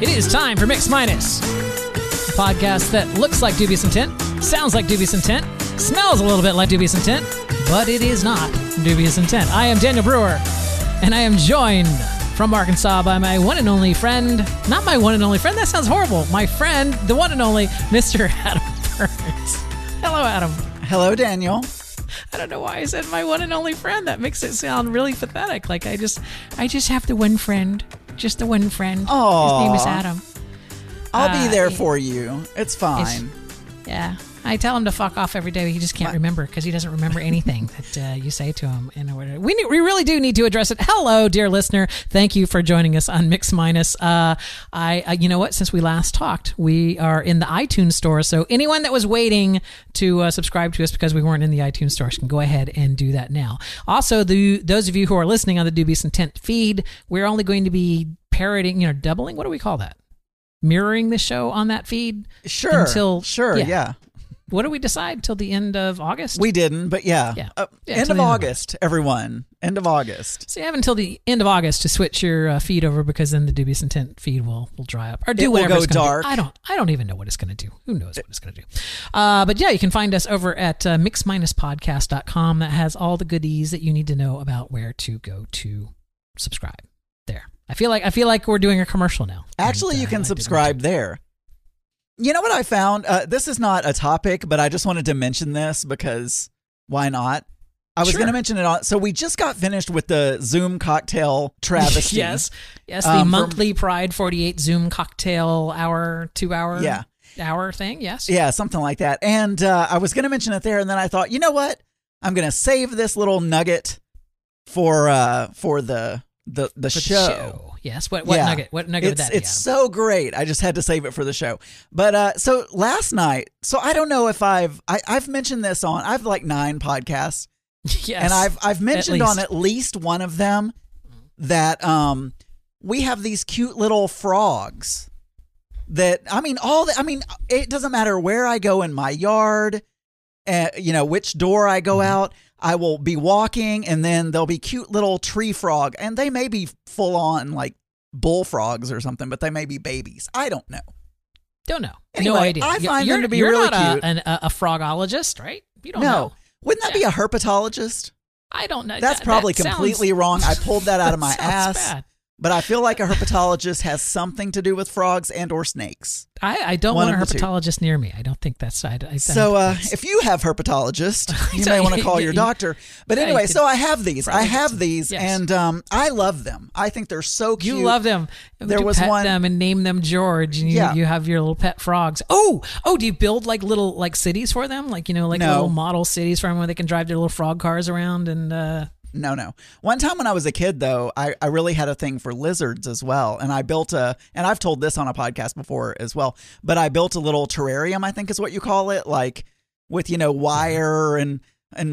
It is time for Mix Minus, a podcast that looks like Dubious Intent, sounds like Dubious Intent, smells a little bit like Dubious Intent, but it is not Dubious Intent. I am Daniel Brewer, and I am joined from Arkansas by my one and only friend, not my one and only friend, that sounds horrible, my friend, the one and only, Mr. Adam Burris. Hello, Adam. Hello, Daniel. I don't know why I said my one and only friend. That makes it sound really pathetic. Like I just have the one friend. Just the one friend. Aww. His name is Adam. I'll be there for you. It's fine. Yeah. I tell him to fuck off every day, but he just can't remember because he doesn't remember anything that you say to him. And we really do need to address it. Hello, dear listener. Thank you for joining us on Mix Minus. You know what? Since we last talked, we are in the iTunes store. So anyone that was waiting to subscribe to us because we weren't in the iTunes store can go ahead and do that now. Also, those of you who are listening on the Dubious Intent feed, we're only going to be parroting, doubling. What do we call that? Mirroring the show on that feed? Sure. Yeah. What did we decide till the end of August? We didn't, but yeah. End of August, everyone. End of August. So you have until the end of August to switch your feed over, because then the Dubious Intent feed will dry up or do whatever it's going to do. I don't even know what it's going to do. Who knows what it's going to do? But yeah, you can find us over at mixminuspodcast.com. That has all the goodies that you need to know about where to go to subscribe there. I feel like we're doing a commercial now. Actually, you can subscribe there. You know what I found? This is not a topic, but I just wanted to mention this because why not? I was going to mention it. So we just got finished with the Zoom cocktail travesty. Yes. The monthly Pride 48 Zoom cocktail hour thing. Yes. Yeah, something like that. And I was going to mention it there, and then I thought, you know what? I'm going to save this little nugget for the show. Yes. What nugget? What nugget would that be? It's so great. I just had to save it for the show. But so last night, so I don't know if I've mentioned this on, I've like 9 podcasts. Yes. And I've mentioned on at least one of them that we have these cute little frogs that, it doesn't matter where I go in my yard, which door I go out. I will be walking, and then there'll be cute little tree frog, and they may be full on like bullfrogs or something, but they may be babies. I don't know. Anyway, no idea. I find them to be really cute. You're not a frogologist, right? You don't know. Wouldn't that be a herpetologist? I don't know. That's probably completely wrong. I pulled that out of my ass. Bad. But I feel like a herpetologist has something to do with frogs and or snakes. I don't want a herpetologist near me. I don't think that's... if you have herpetologist, you may want to call your doctor. But anyway, so I have these. And I love them. I think they're so cute. You love them. Pet them and name them George, and you have your little pet frogs. Oh, do you build like little cities for them? Little model cities for them where they can drive their little frog cars around and... No. One time when I was a kid, though, I really had a thing for lizards as well. And I built and I've told this on a podcast before as well, but I built a little terrarium, I think is what you call it, like with, wire and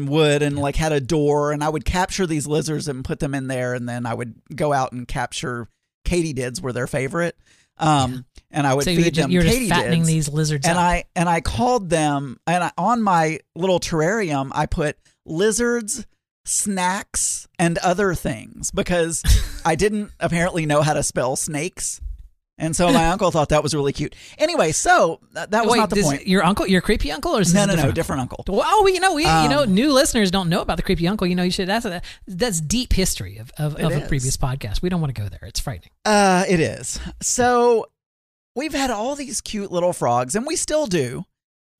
wood and like had a door. And I would capture these lizards and put them in there. And then I would go out and capture katydids were their favorite. And I would feed them katydids. You're fattening these lizards up. And I called them, and on my little terrarium, I put lizards, snacks, and other things, because I didn't apparently know how to spell snakes, and so my uncle thought that was really cute. Anyway, so that was not the point. Your uncle, your creepy uncle, or different uncle? Well, new listeners don't know about the creepy uncle. You should ask that. That's deep history of a previous podcast. We don't want to go there. It's frightening. It is. So we've had all these cute little frogs, and we still do.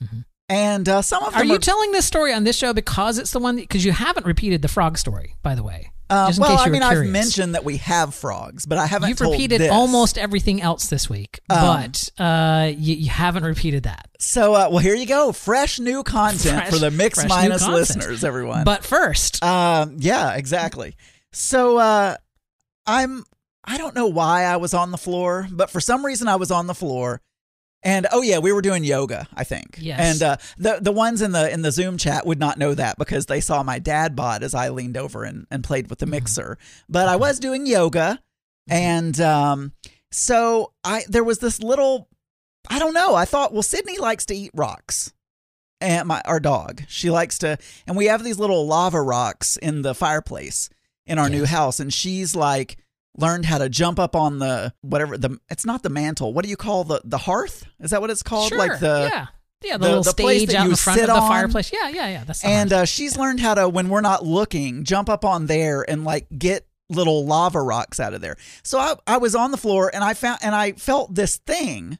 Mm-hmm. And some of them are you telling this story on this show because it's the one, because you haven't repeated the frog story, by the way. Well, I mean, I've mentioned that we have frogs, but I haven't. You've repeated almost everything else this week, but you haven't repeated that. So, well, here you go. Fresh new content for the Mix Minus listeners, everyone. But first. Yeah, exactly. So I don't know why I was on the floor, but for some reason I was on the floor. And oh yeah, we were doing yoga, I think. Yes. And the ones in the Zoom chat would not know that because they saw my dad bod as I leaned over and played with the mixer. But I was doing yoga, and so there was this little, I don't know. I thought, well, Sydney likes to eat rocks, and our dog, she likes to, and we have these little lava rocks in the fireplace in our new house, and she's like. Learned how to jump up on the whatever the it's not the mantle. What do you call the hearth? Is that what it's called? Sure. Like the little the stage out in front of the fireplace. Yeah. That's and she's learned how to when we're not looking, jump up on there and like get little lava rocks out of there. So I was on the floor and I felt this thing,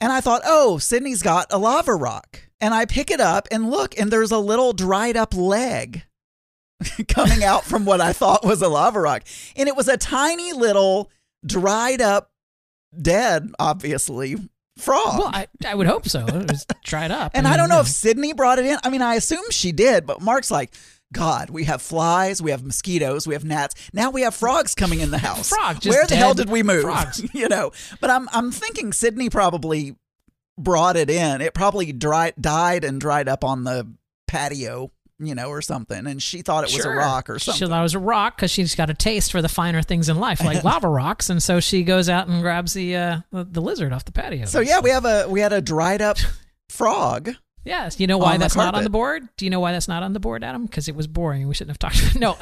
and I thought, oh, Sydney's got a lava rock, and I pick it up and look, and there's a little dried up leg. Coming out from what I thought was a lava rock. And it was a tiny little dried up, dead, obviously, frog. Well, I would hope so. It was dried up. And I don't know if Sydney brought it in. I mean, I assume she did, but Mark's like, God, we have flies, we have mosquitoes, we have gnats. Now we have frogs coming in the house. Where the hell did we move? Frogs. You know, but I'm thinking Sydney probably brought it in. It probably died and dried up on the patio. You know, or something, and she thought it was a rock or something. She thought it was a rock because she's got a taste for the finer things in life, like lava rocks, and so she goes out and grabs the lizard off the patio. So yeah, we had a dried up frog. Yes, you know why that's not on the board? Do you know why that's not on the board, Adam? Because it was boring. We shouldn't have talked about it. No,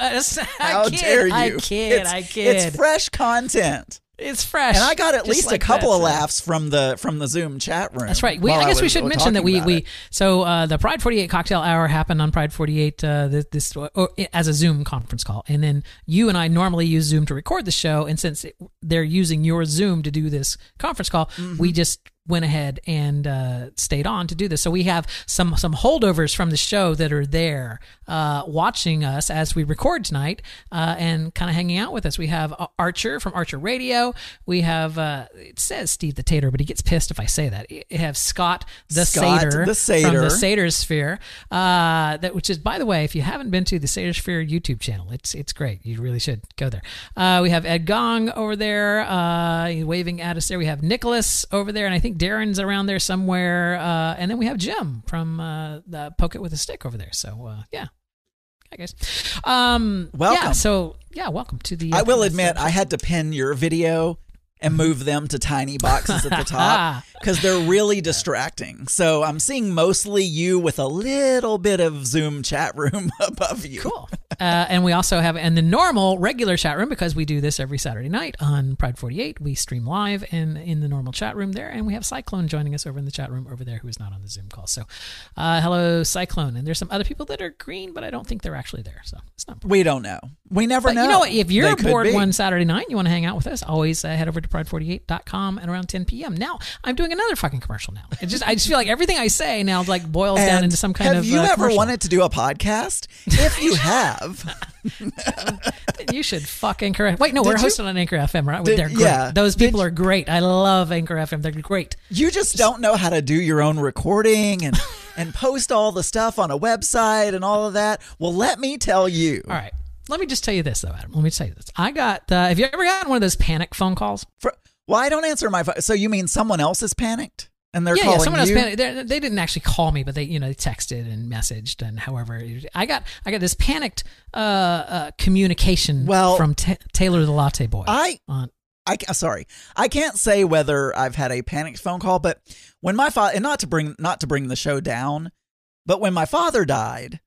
I kid. It's fresh content. It's fresh, and I got at least like a couple of laughs from the Zoom chat room. That's right. I guess we should mention that we the Pride 48 cocktail hour happened on Pride 48 as a Zoom conference call, and then you and I normally use Zoom to record the show, and since they're using your Zoom to do this conference call, we just went ahead and stayed on to do this. So we have some holdovers from the show that are there watching us as we record tonight and kind of hanging out with us. We have Archer from Archer Radio. We have, it says Steve the Tater, but he gets pissed if I say that. We have Scott the Satyr from the Satyr Sphere, which is, by the way, if you haven't been to the Satyr Sphere YouTube channel, it's great. You really should go there. We have Ed Gong over there waving at us there. We have Nicholas over there, and I think Darren's around there somewhere, and then we have Jim from the Poke It With a Stick over there. So hi guys. Welcome. Yeah, so welcome to the. I will admit I had to pin your video and move them to tiny boxes at the top because they're really distracting. So I'm seeing mostly you with a little bit of Zoom chat room above you. Cool. And we also have the normal regular chat room, because we do this every Saturday night on Pride 48. We stream live and in the normal chat room there. And we have Cyclone joining us over in the chat room over there, who is not on the Zoom call. So hello, Cyclone. And there's some other people that are green, but I don't think they're actually there. So it's not. We don't know. We never know. You know what? If you're bored one Saturday night and you want to hang out with us, always head over to Pride48.com and around 10 p.m. Now, I'm doing another fucking commercial now. I just feel like everything I say now like boils down into some kind of commercial. Have you ever wanted to do a podcast? If you have... You should fuck Anchor FM. Wait, no, we're hosted on Anchor FM, right? They're great. Yeah. Those people are great. I love Anchor FM. They're great. You just don't know how to do your own recording and, and post all the stuff on a website and all of that. Well, let me tell you. All right. Let me just tell you this, though, Adam. Let me tell you this. I got, have you ever gotten one of those panic phone calls? Well, I don't answer my phone. So you mean someone else is panicked? And they're calling someone else you? Panicked. They didn't actually call me, but they texted and messaged, and however, I got this panicked communication from Taylor the Latte Boy. I can't say whether I've had a panicked phone call, but when my father, and not to bring the show down, but when my father died,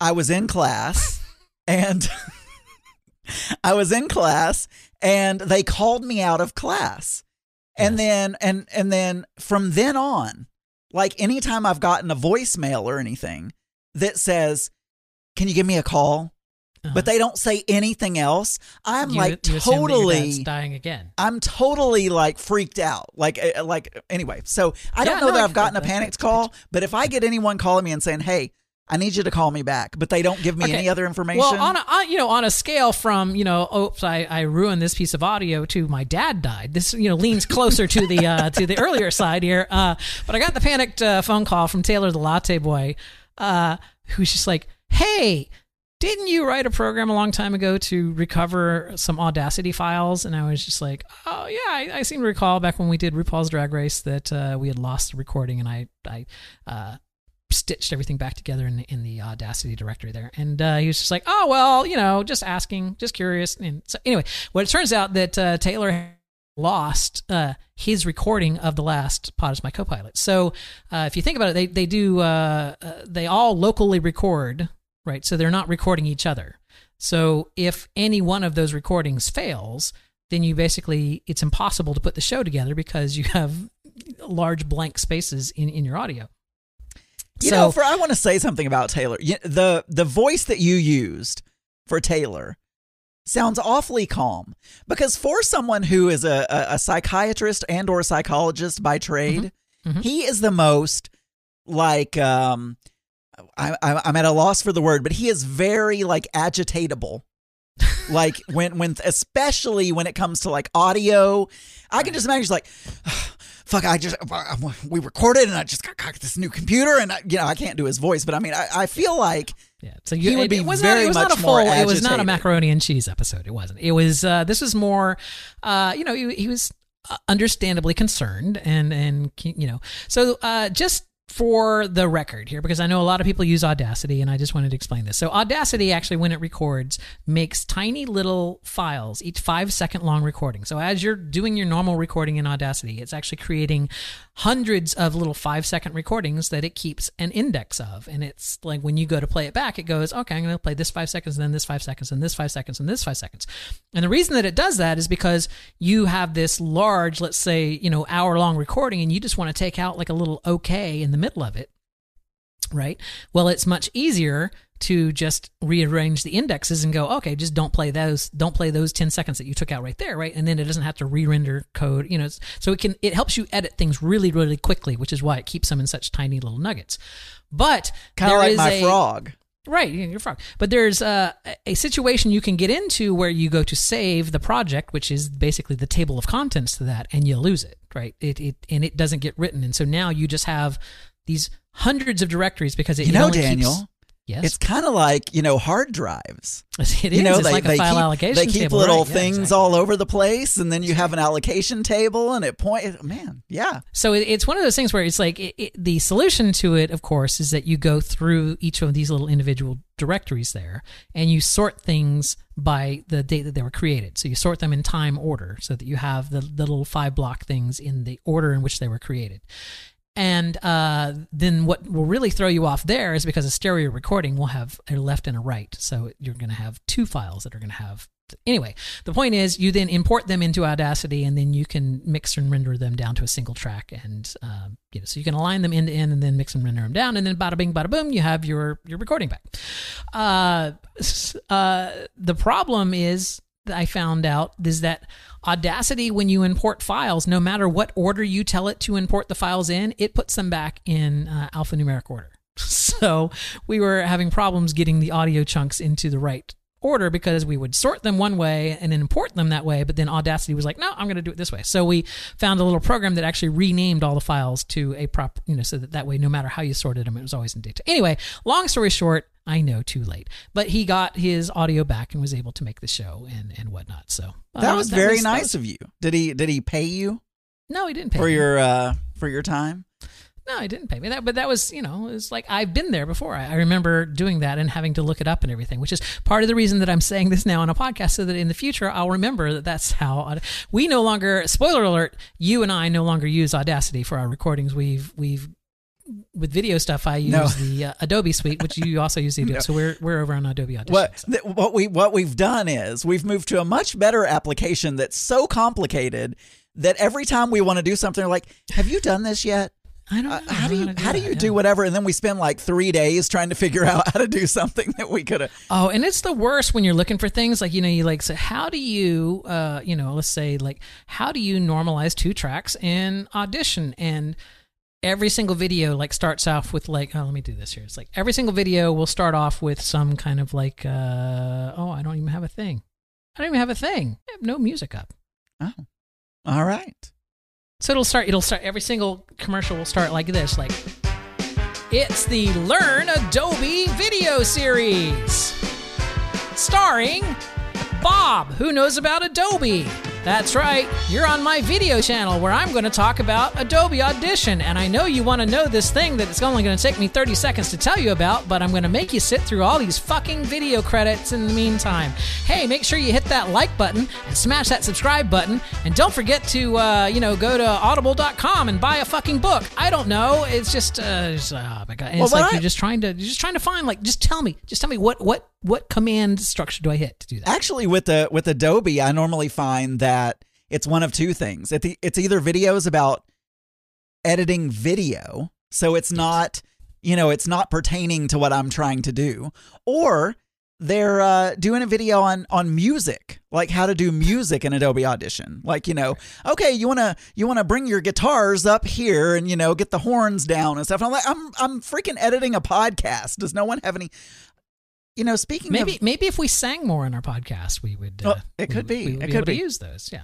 I was in class, and they called me out of class. And then from then on, like anytime I've gotten a voicemail or anything that says, can you give me a call? But they don't say anything else. You totally assume that your dad's dying again. I'm totally like freaked out. Anyway, so I don't know that I've gotten a panicked call, but if I get anyone calling me and saying, hey, I need you to call me back, but they don't give me any other information. Well, on a scale from, oops, I ruined this piece of audio to my dad died. This, leans closer to the earlier side here. But I got the panicked phone call from Taylor, the latte boy, who's just like, hey, didn't you write a program a long time ago to recover some Audacity files? And I was just like, oh yeah, I seem to recall back when we did RuPaul's Drag Race that we had lost the recording, and I stitched everything back together in the Audacity directory there. And he was just like, oh, well, just asking, just curious. And so anyway, well, it turns out that Taylor lost his recording of the last Pod Is My Co-Pilot. So if you think about it, they all locally record. Right, so they're not recording each other. So if any one of those recordings fails, then you basically, it's impossible to put the show together because you have large blank spaces in your audio. I want to say something about Taylor. The voice that you used for Taylor sounds awfully calm, because for someone who is a psychiatrist and or psychologist by trade, mm-hmm. he is the most like... I'm at a loss for the word, but he is very like agitatable. Like when especially when it comes to like audio, I can just imagine he's like, fuck, we recorded and I just got this new computer and I can't do his voice, but I mean, I feel like he would be very much more agitated. It was not a macaroni and cheese episode. It wasn't. It was, this was more, he was understandably concerned and just for the record here, because I know a lot of people use Audacity, and I just wanted to explain this. So Audacity actually, when it records, makes tiny little files, each 5-second long recording. So as you're doing your normal recording in Audacity, it's actually creating hundreds of little 5-second recordings that it keeps an index of. And it's like when you go to play it back, it goes, okay, I'm going to play this 5 seconds, and then this 5 seconds, and this 5 seconds, and this 5 seconds. And the reason that it does that is because you have this large, let's say, hour long recording, and you just want to take out like a little okay in the middle of it, right? Well, it's much easier to just rearrange the indexes and go, okay, just don't play those 10 seconds that you took out right there, right? And then it doesn't have to re-render code, so it helps you edit things really, really quickly, which is why it keeps them in such tiny little nuggets. But kind of like my frog. Right, you're frog. But there's a situation you can get into where you go to save the project, which is basically the table of contents to that, and you lose it, right? And it doesn't get written. And so now you just have these hundreds of directories because it only Daniel, keeps... Yes. It's kind of like, hard drives. It is. It's like a file allocation table. They keep little things all over the place, and then you have an allocation table, and it points... Man, yeah. So it's one of those things where it's like the solution to it, of course, is that you go through each of these little individual directories there, and you sort things by the date that they were created. So you sort them in time order so that you have the little 5-block things in the order in which they were created. And then what will really throw you off there is because a stereo recording will have a left and a right. So you're going to have two files that are going to have... Anyway, the point is you then import them into Audacity, and then you can mix and render them down to a single track. And so you can align them end to end and then mix and render them down. And then bada bing, bada boom, you have your recording back. The problem is... I found out is that Audacity, when you import files, no matter what order you tell it to import the files in, it puts them back in alphanumeric order. So we were having problems getting the audio chunks into the right order because we would sort them one way and then import them that way. But then Audacity was like, no, I'm going to do it this way. So we found a little program that actually renamed all the files to a prop, so that way, no matter how you sorted them, it was always in data. Anyway, long story short, I know, too late. But he got his audio back and was able to make the show and whatnot. So that was very nice of you. Did he pay you? No, he didn't pay me. For your time? No, he didn't pay me that. But that was, it was like I've been there before. I remember doing that and having to look it up and everything, which is part of the reason that I'm saying this now on a podcast, so that in the future I'll remember that that's how we no longer. Spoiler alert: you and I no longer use Audacity for our recordings. We've with video stuff, I use the Adobe suite, which you also use the Adobe. No. So we're over on Adobe Audition. What we've done is we've moved to a much better application that's so complicated that every time we want to do something, we're like, "Have you done this yet? I don't know. How do you do whatever?" And then we spend like 3 days trying to figure out how to do something that we could have. Oh, and it's the worst when you're looking for things like you like say, how do you let's say like how do you normalize two tracks in Audition and every single video like starts off with like, oh, let me do this here. It's like every single video will start off with some kind of like, oh, I don't even have a thing. I don't even have a thing. I have no music up. Oh, all right. So it'll start, every single commercial will start like this, like, it's the Learn Adobe video series starring Bob, who knows about Adobe. That's right, you're on my video channel where I'm going to talk about Adobe Audition, and I know you want to know this thing that it's only going to take me 30 seconds to tell you about, but I'm going to make you sit through all these fucking video credits in the meantime. Hey, make sure you hit that like button and smash that subscribe button, and don't forget to, go to audible.com and buy a fucking book. I don't know, it's just, oh my God, you're just trying to find, like, just tell me what command structure do I hit to do that? Actually, with Adobe, I normally find that it's one of two things. It's either videos about editing video, so it's not, it's not pertaining to what I'm trying to do, or they're doing a video on music, like how to do music in Adobe Audition. Like, okay, you wanna bring your guitars up here and get the horns down and stuff. And I'm like, I'm freaking editing a podcast. Does no one have any? Speaking maybe, of... Maybe if we sang more in our podcast, we would... We would be able to use those, yeah.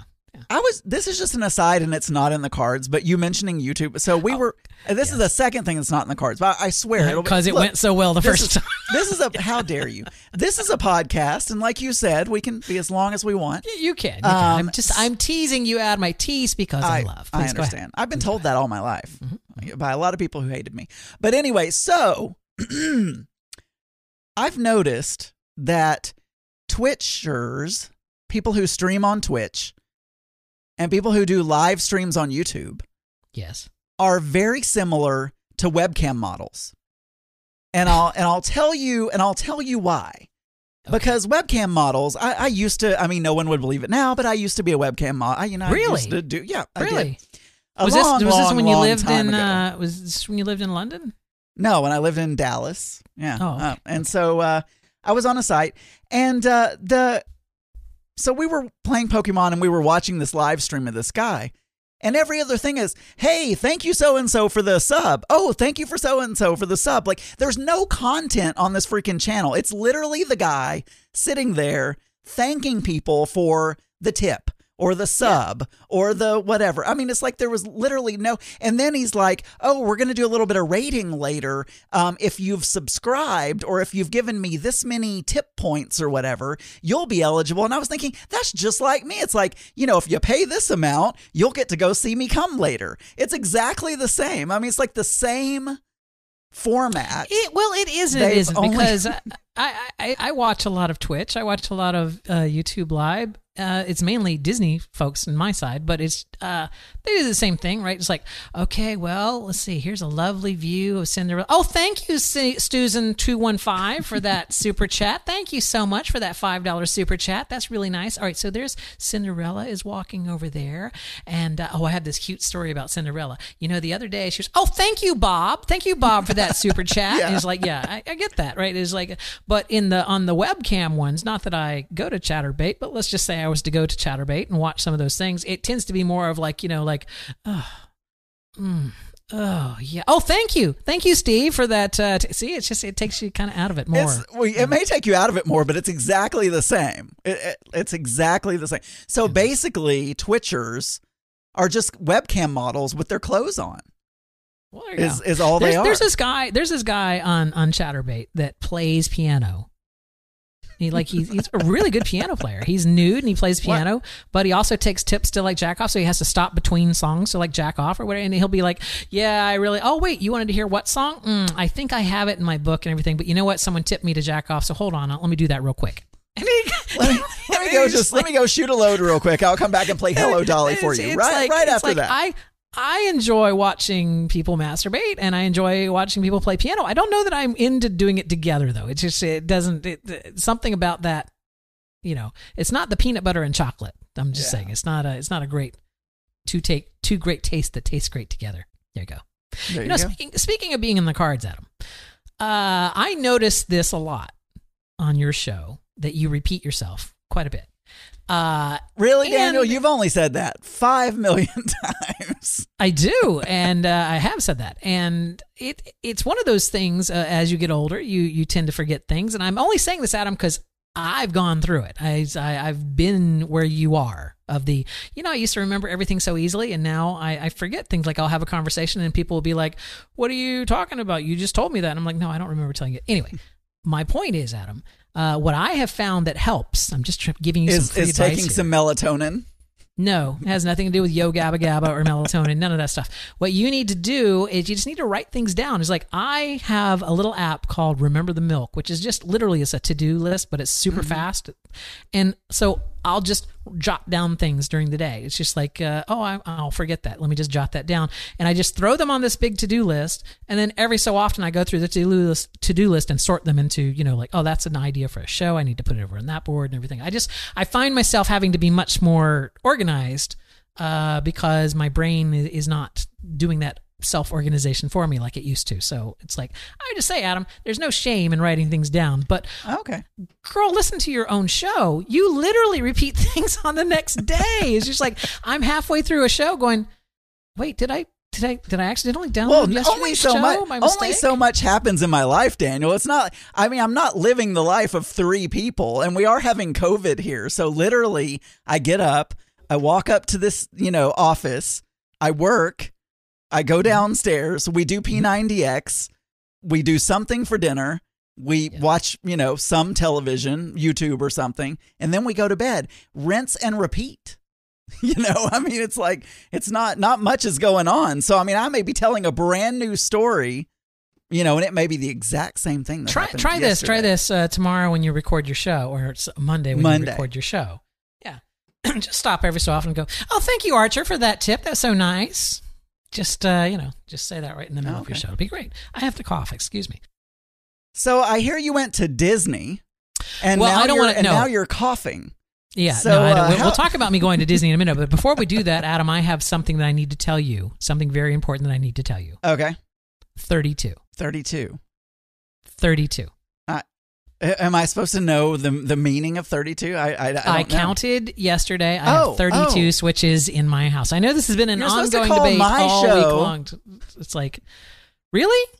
This is just an aside, and it's not in the cards, but you mentioning YouTube. So we were... This is the second thing that's not in the cards, but I swear... Because it went so well the first time. This is a... How dare you? This is a podcast, and like you said, we can be as long as we want. You can. I'm teasing you out of my tease because I love. Please, I understand. I've been told that all my life by a lot of people who hated me. But anyway, so... I've noticed that Twitchers, people who stream on Twitch, and people who do live streams on YouTube, yes, are very similar to webcam models. And I'll tell you why. Okay. Because webcam models, I used to, no one would believe it now, but I used to be a webcam model. Really? I used to do, yeah, really? I did. Was this when you lived in London? No, when I lived in Dallas. Yeah. Oh, okay. And so I was on a site, and so we were playing Pokemon, and we were watching this live stream of this guy, and every other thing is, hey, thank you so-and-so for the sub. Oh, thank you for so-and-so for the sub. Like, there's no content on this freaking channel. It's literally the guy sitting there thanking people for the tip. Or the sub, or the whatever. It's like there was literally no... And then he's like, oh, we're going to do a little bit of rating later. If you've subscribed, or if you've given me this many tip points or whatever, you'll be eligible. And I was thinking, that's just like me. It's like, if you pay this amount, you'll get to go see me come later. It's exactly the same. It's like the same format. It isn't because I watch a lot of Twitch. I watch a lot of YouTube Live. It's mainly Disney folks on my side, but it's they do the same thing, right? It's like, okay, well, let's see. Here's a lovely view of Cinderella. Oh, thank you, Susan215 for that super chat. Thank you so much for that $5 super chat. That's really nice. All right, so there's Cinderella is walking over there, and I have this cute story about Cinderella. The other day she was, oh, thank you, Bob, for that super chat. Yeah. And it's like, yeah, I get that, right? It's like, but on the webcam ones, not that I go to Chatterbait, but let's just say I was to go to Chatterbait and watch some of those things, it tends to be more of like, yeah. Oh, thank you, Steve, for that. See, it's just, it takes you kind of out of it more. It may take you out of it more, but it's exactly the same. It's exactly the same. So basically, Twitchers are just webcam models with their clothes on. Well, is all they are. There's this guy on Chatterbait that plays piano. He's a really good piano player. He's nude and he plays piano, but he also takes tips to like jack off. So he has to stop between songs to like jack off or whatever. And he'll be like, yeah, oh wait, you wanted to hear what song? I think I have it in my book and everything, but you know what? Someone tipped me to jack off. So hold on. Let me do that real quick. Let me go shoot a load real quick. I'll come back and play Hello Dolly for you. Right after that. I enjoy watching people masturbate and I enjoy watching people play piano. I don't know that I'm into doing it together though. It's just, something about that, it's not the peanut butter and chocolate. I'm just saying it's not a great two great tastes that taste great together. There you go. Speaking of being in the cards, Adam, I noticed this a lot on your show that you repeat yourself quite a bit. Really, Daniel? You've only said that 5 million times. I do, and I have said that. And it's one of those things, as you get older, you tend to forget things. And I'm only saying this, Adam, because I've gone through it. I've been where you are of the, I used to remember everything so easily, and now I forget things. Like, I'll have a conversation and people will be like, what are you talking about? You just told me that. And I'm like, no, I don't remember telling you. Anyway, my point is, Adam, what I have found that helps, I'm just giving you some free advice. Is taking here. Some melatonin? No, it has nothing to do with Yo Gabba Gabba or melatonin, none of that stuff. What you need to do is you just need to write things down. It's like, I have a little app called Remember the Milk, which is just literally, it's a to-do list, but it's super fast. And so I'll just jot down things during the day. It's just like, I'll forget that. Let me just jot that down. And I just throw them on this big to-do list. And then every so often I go through the to-do list and sort them into, like, oh, that's an idea for a show. I need to put it over on that board and everything. I find myself having to be much more organized because my brain is not doing that self-organization for me like it used to. So it's like, I just say, Adam, there's no shame in writing things down, but okay, girl, listen to your own show. You literally repeat things on the next day. It's just like, I'm halfway through a show going, wait, did I accidentally download yesterday's show? Only so much happens in my life, Daniel. It's not, I'm not living the life of three people, and we are having COVID here. So literally I get up, I walk up to this, office, I work, I go downstairs, we do P90X, we do something for dinner, we watch, some television, YouTube or something, and then we go to bed. Rinse and repeat. It's like, it's not much is going on. So, I may be telling a brand new story, and it may be the exact same thing. That try this tomorrow when you record your show, or it's Monday when you record your show. Yeah. Just stop every so often and go, oh, thank you, Archer, for that tip. That's so nice. Just, just say that right in the middle of your show. It'll be great. I have to cough. Excuse me. So I hear you went to Disney, and now you're coughing. Yeah. So, no, we'll talk about me going to Disney in a minute. But before we do that, Adam, I have something that I need to tell you. Something very important that I need to tell you. Okay. 32. Am I supposed to know the meaning of 32? I counted yesterday. I have 32 switches in my house. I know this has been an ongoing debate all week long. It's like, really?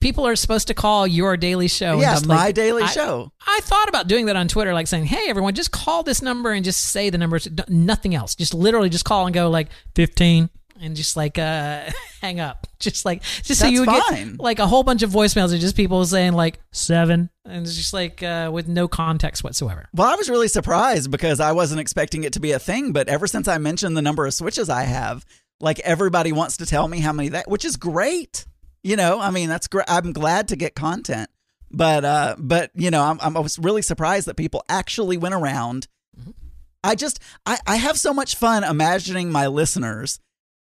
People are supposed to call your daily show. Yeah, my daily show. I thought about doing that on Twitter, like saying, hey, everyone, just call this number and just say the number. Nothing else. Just literally just call and go like 15. And just like hang up, so you would get like a whole bunch of voicemails of just people saying like 7, and it's just like with no context whatsoever. Well, I was really surprised because I wasn't expecting it to be a thing. But ever since I mentioned the number of switches I have, like everybody wants to tell me how many that, which is great. That's great. I'm glad to get content, but I was really surprised that people actually went around. I have so much fun imagining my listeners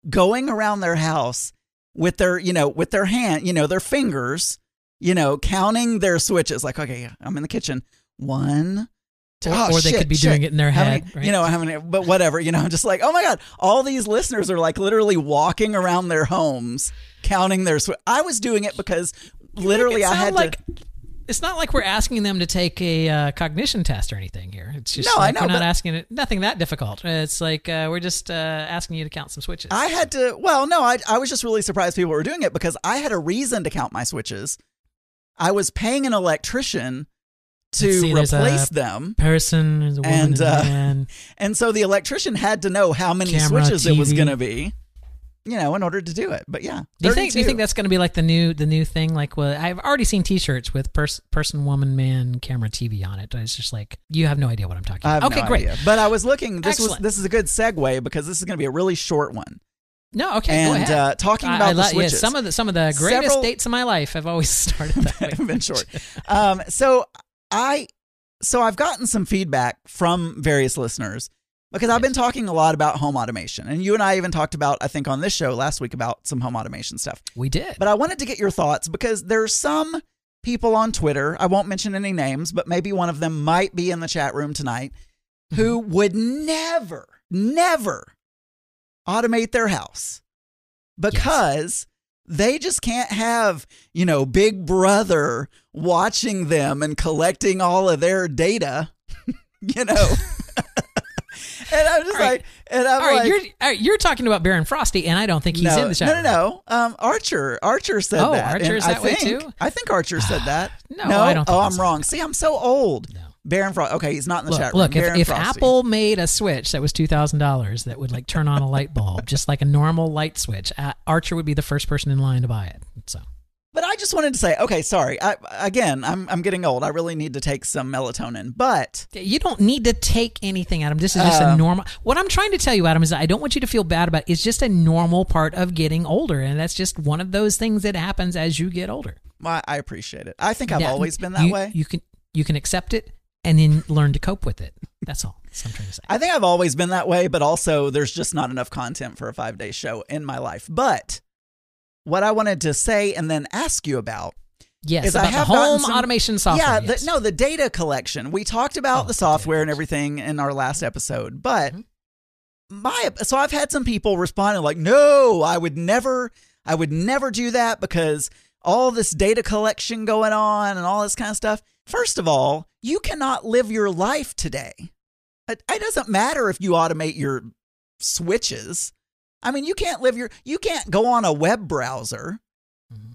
going around their house with their, with their hand, their fingers, counting their switches. Like, okay, yeah, I'm in the kitchen. 1, 2, or they could be doing it in their head. Right? But whatever, I'm just like, oh my God, all these listeners are like literally walking around their homes, counting their switches. I was doing it because literally I had to. It's not like we're asking them to take a cognition test or anything here. It's just we're not asking it. Nothing that difficult. It's like we're just asking you to count some switches. I had to. Well, no, I was just really surprised people were doing it because I had a reason to count my switches. I was paying an electrician to replace them. Person, there's a woman, and a man. And so the electrician had to know how many switches it was going to be. In order to do it. But yeah, do you think that's going to be like the new thing? Like, well, I've already seen T-shirts with person, woman, man, camera, TV on it. It's just like, you have no idea what I'm talking about. I have no idea. But I was looking. This is a good segue because this is going to be a really short one. No, okay, and go ahead. Talking about the switches. Yeah, some of the greatest dates of my life have always started that way. Have been short. So I've gotten some feedback from various listeners. Because I've been talking a lot about home automation, and you and I even talked about, I think on this show last week, about some home automation stuff. We did. But I wanted to get your thoughts because there's some people on Twitter, I won't mention any names, but maybe one of them might be in the chat room tonight, who would never automate their house because they just can't have, Big Brother watching them and collecting all of their data. you know. And I'm just right. like, and I'm all like, you're talking about Baron Frosty, and I don't think he's in the show. No. Archer said that. Archer's that way too? I think Archer said that. No, I don't think I'm wrong. See, I'm so old. No. Baron Frosty. Okay, he's not in the chat room. Look, if Apple made a switch that was $2,000 that would like turn on a light bulb, just like a normal light switch, Archer would be the first person in line to buy it. So. But I just wanted to say, okay, sorry. I'm getting old. I really need to take some melatonin. But you don't need to take anything, Adam. This is just a normal. What I'm trying to tell you, Adam, is I don't want you to feel bad about it. It's just a normal part of getting older, and that's just one of those things that happens as you get older. I appreciate it. I think I've always been that way. You can accept it and then learn to cope with it. That's all. That's what I'm trying to say. I think I've always been that way, but also there's just not enough content for a 5-day show in my life. But what I wanted to say and then ask you about is about I have the home automation software. Yeah, the data collection. We talked about the software and everything in our last episode, but so I've had some people responding like, "No, I would never do that because all this data collection going on and all this kind of stuff." First of all, you cannot live your life today. It doesn't matter if you automate your switches. I mean, you can't go on a web browser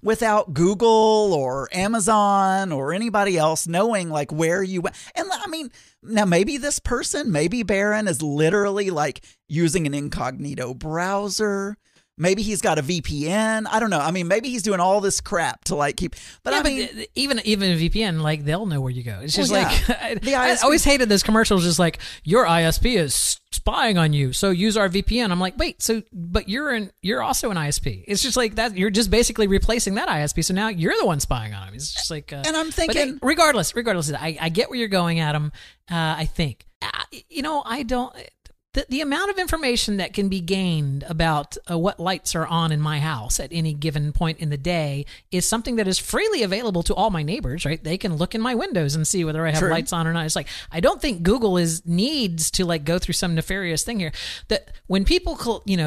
without Google or Amazon or anybody else knowing like where you went. And I mean, now maybe this person, maybe Baron is literally like using an incognito browser. Maybe he's got a VPN. I don't know. I mean, maybe he's doing all this crap to like keep. But I mean, but even a VPN, like they'll know where you go. It's just I always hated those commercials. Just like your ISP is spying on you, so use our VPN. I'm like, wait, but you're also an ISP. It's just like that. You're just basically replacing that ISP. So now you're the one spying on him. It's just like. And I'm thinking, but regardless, I get where you're going, Adam. I think I don't. The amount of information that can be gained about what lights are on in my house at any given point in the day is something that is freely available to all my neighbors, right? They can look in my windows and see whether I have lights on or not. It's like, I don't think Google needs to like go through some nefarious thing here. That when people,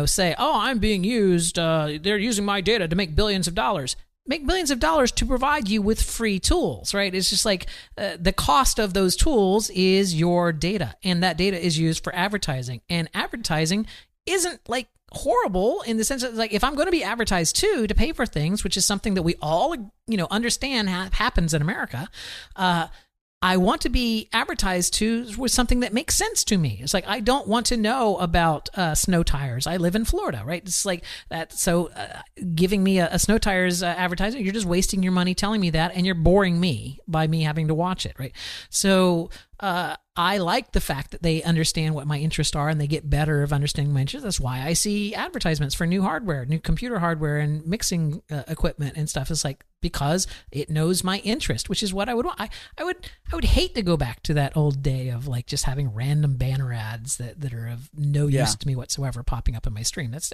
say, "Oh, I'm being used, they're using my data to make billions of dollars." Make billions of dollars to provide you with free tools, right? It's just like the cost of those tools is your data, and that data is used for advertising. And advertising isn't like horrible in the sense that like if I'm going to be advertised to pay for things, which is something that we all understand happens in America, I want to be advertised to with something that makes sense to me. It's like, I don't want to know about snow tires. I live in Florida, right? It's like that. So giving me a snow tires advertisement, you're just wasting your money telling me that, and you're boring me by me having to watch it, right? So I like the fact that they understand what my interests are and they get better of understanding my interests. That's why I see advertisements for new hardware, new computer hardware and mixing equipment and stuff. It's like, because it knows my interest, which is what I would want. I would hate to go back to that old day of like just having random banner ads that are of no use to me whatsoever popping up in my stream. That's